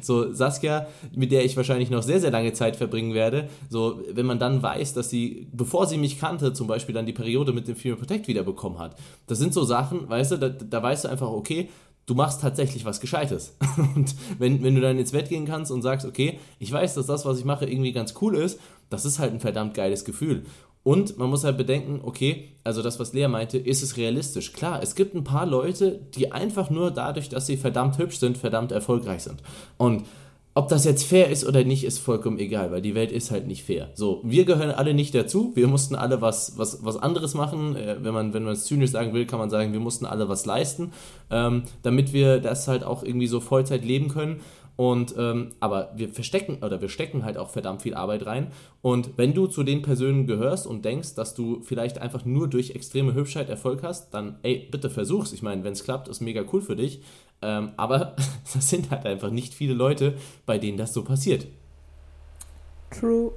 so Saskia, mit der ich wahrscheinlich noch sehr, sehr lange Zeit verbringen werde, so wenn man dann weiß, dass sie, bevor sie mich kannte, zum Beispiel dann die Periode mit dem Female Protect wiederbekommen hat. Das sind so Sachen, weißt du, da, da weißt du einfach, okay, du machst tatsächlich was Gescheites. Und wenn, wenn du dann ins Bett gehen kannst und sagst, okay, ich weiß, dass das, was ich mache, irgendwie ganz cool ist, das ist halt ein verdammt geiles Gefühl. Und man muss halt bedenken, okay, also das, was Lea meinte, ist es realistisch. Klar, es gibt ein paar Leute, die einfach nur dadurch, dass sie verdammt hübsch sind, verdammt erfolgreich sind. Und ob das jetzt fair ist oder nicht, ist vollkommen egal, weil die Welt ist halt nicht fair. So, wir gehören alle nicht dazu, wir mussten alle was, was, was anderes machen. Wenn man, wenn man es zynisch sagen will, kann man sagen, wir mussten alle was leisten, ähm, damit wir das halt auch irgendwie so Vollzeit leben können. Und ähm, aber wir verstecken oder wir stecken halt auch verdammt viel Arbeit rein. Und wenn du zu den Personen gehörst und denkst, dass du vielleicht einfach nur durch extreme Hübschheit Erfolg hast, dann ey, bitte versuch's. Ich meine, wenn es klappt, ist mega cool für dich. Ähm, aber das sind halt einfach nicht viele Leute, bei denen das so passiert. True.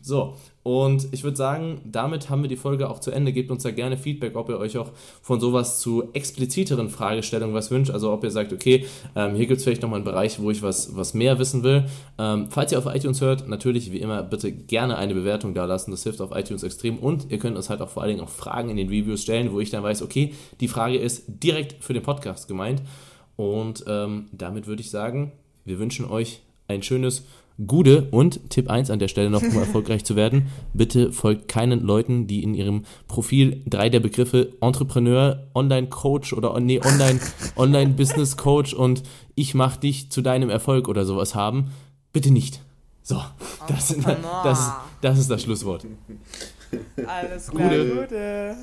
So, und ich würde sagen, damit haben wir die Folge auch zu Ende. Gebt uns da gerne Feedback, ob ihr euch auch von sowas zu expliziteren Fragestellungen was wünscht. Also ob ihr sagt, okay, ähm, hier gibt es vielleicht nochmal einen Bereich, wo ich was, was mehr wissen will. Ähm, falls ihr auf iTunes hört, natürlich wie immer bitte gerne eine Bewertung da lassen. Das hilft auf iTunes extrem. Und ihr könnt uns halt auch vor allen Dingen auch Fragen in den Reviews stellen, wo ich dann weiß, okay, die Frage ist direkt für den Podcast gemeint. Und ähm, damit würde ich sagen, wir wünschen euch ein schönes Gude und Tipp eins an der Stelle noch, um erfolgreich zu werden, bitte folgt keinen Leuten, die in ihrem Profil drei der Begriffe Entrepreneur, Online-Coach oder nee, Online, Online-Business-Coach und ich mach dich zu deinem Erfolg oder sowas haben. Bitte nicht. So, das, das, das ist das Schlusswort. Alles klar, Gude. Gude.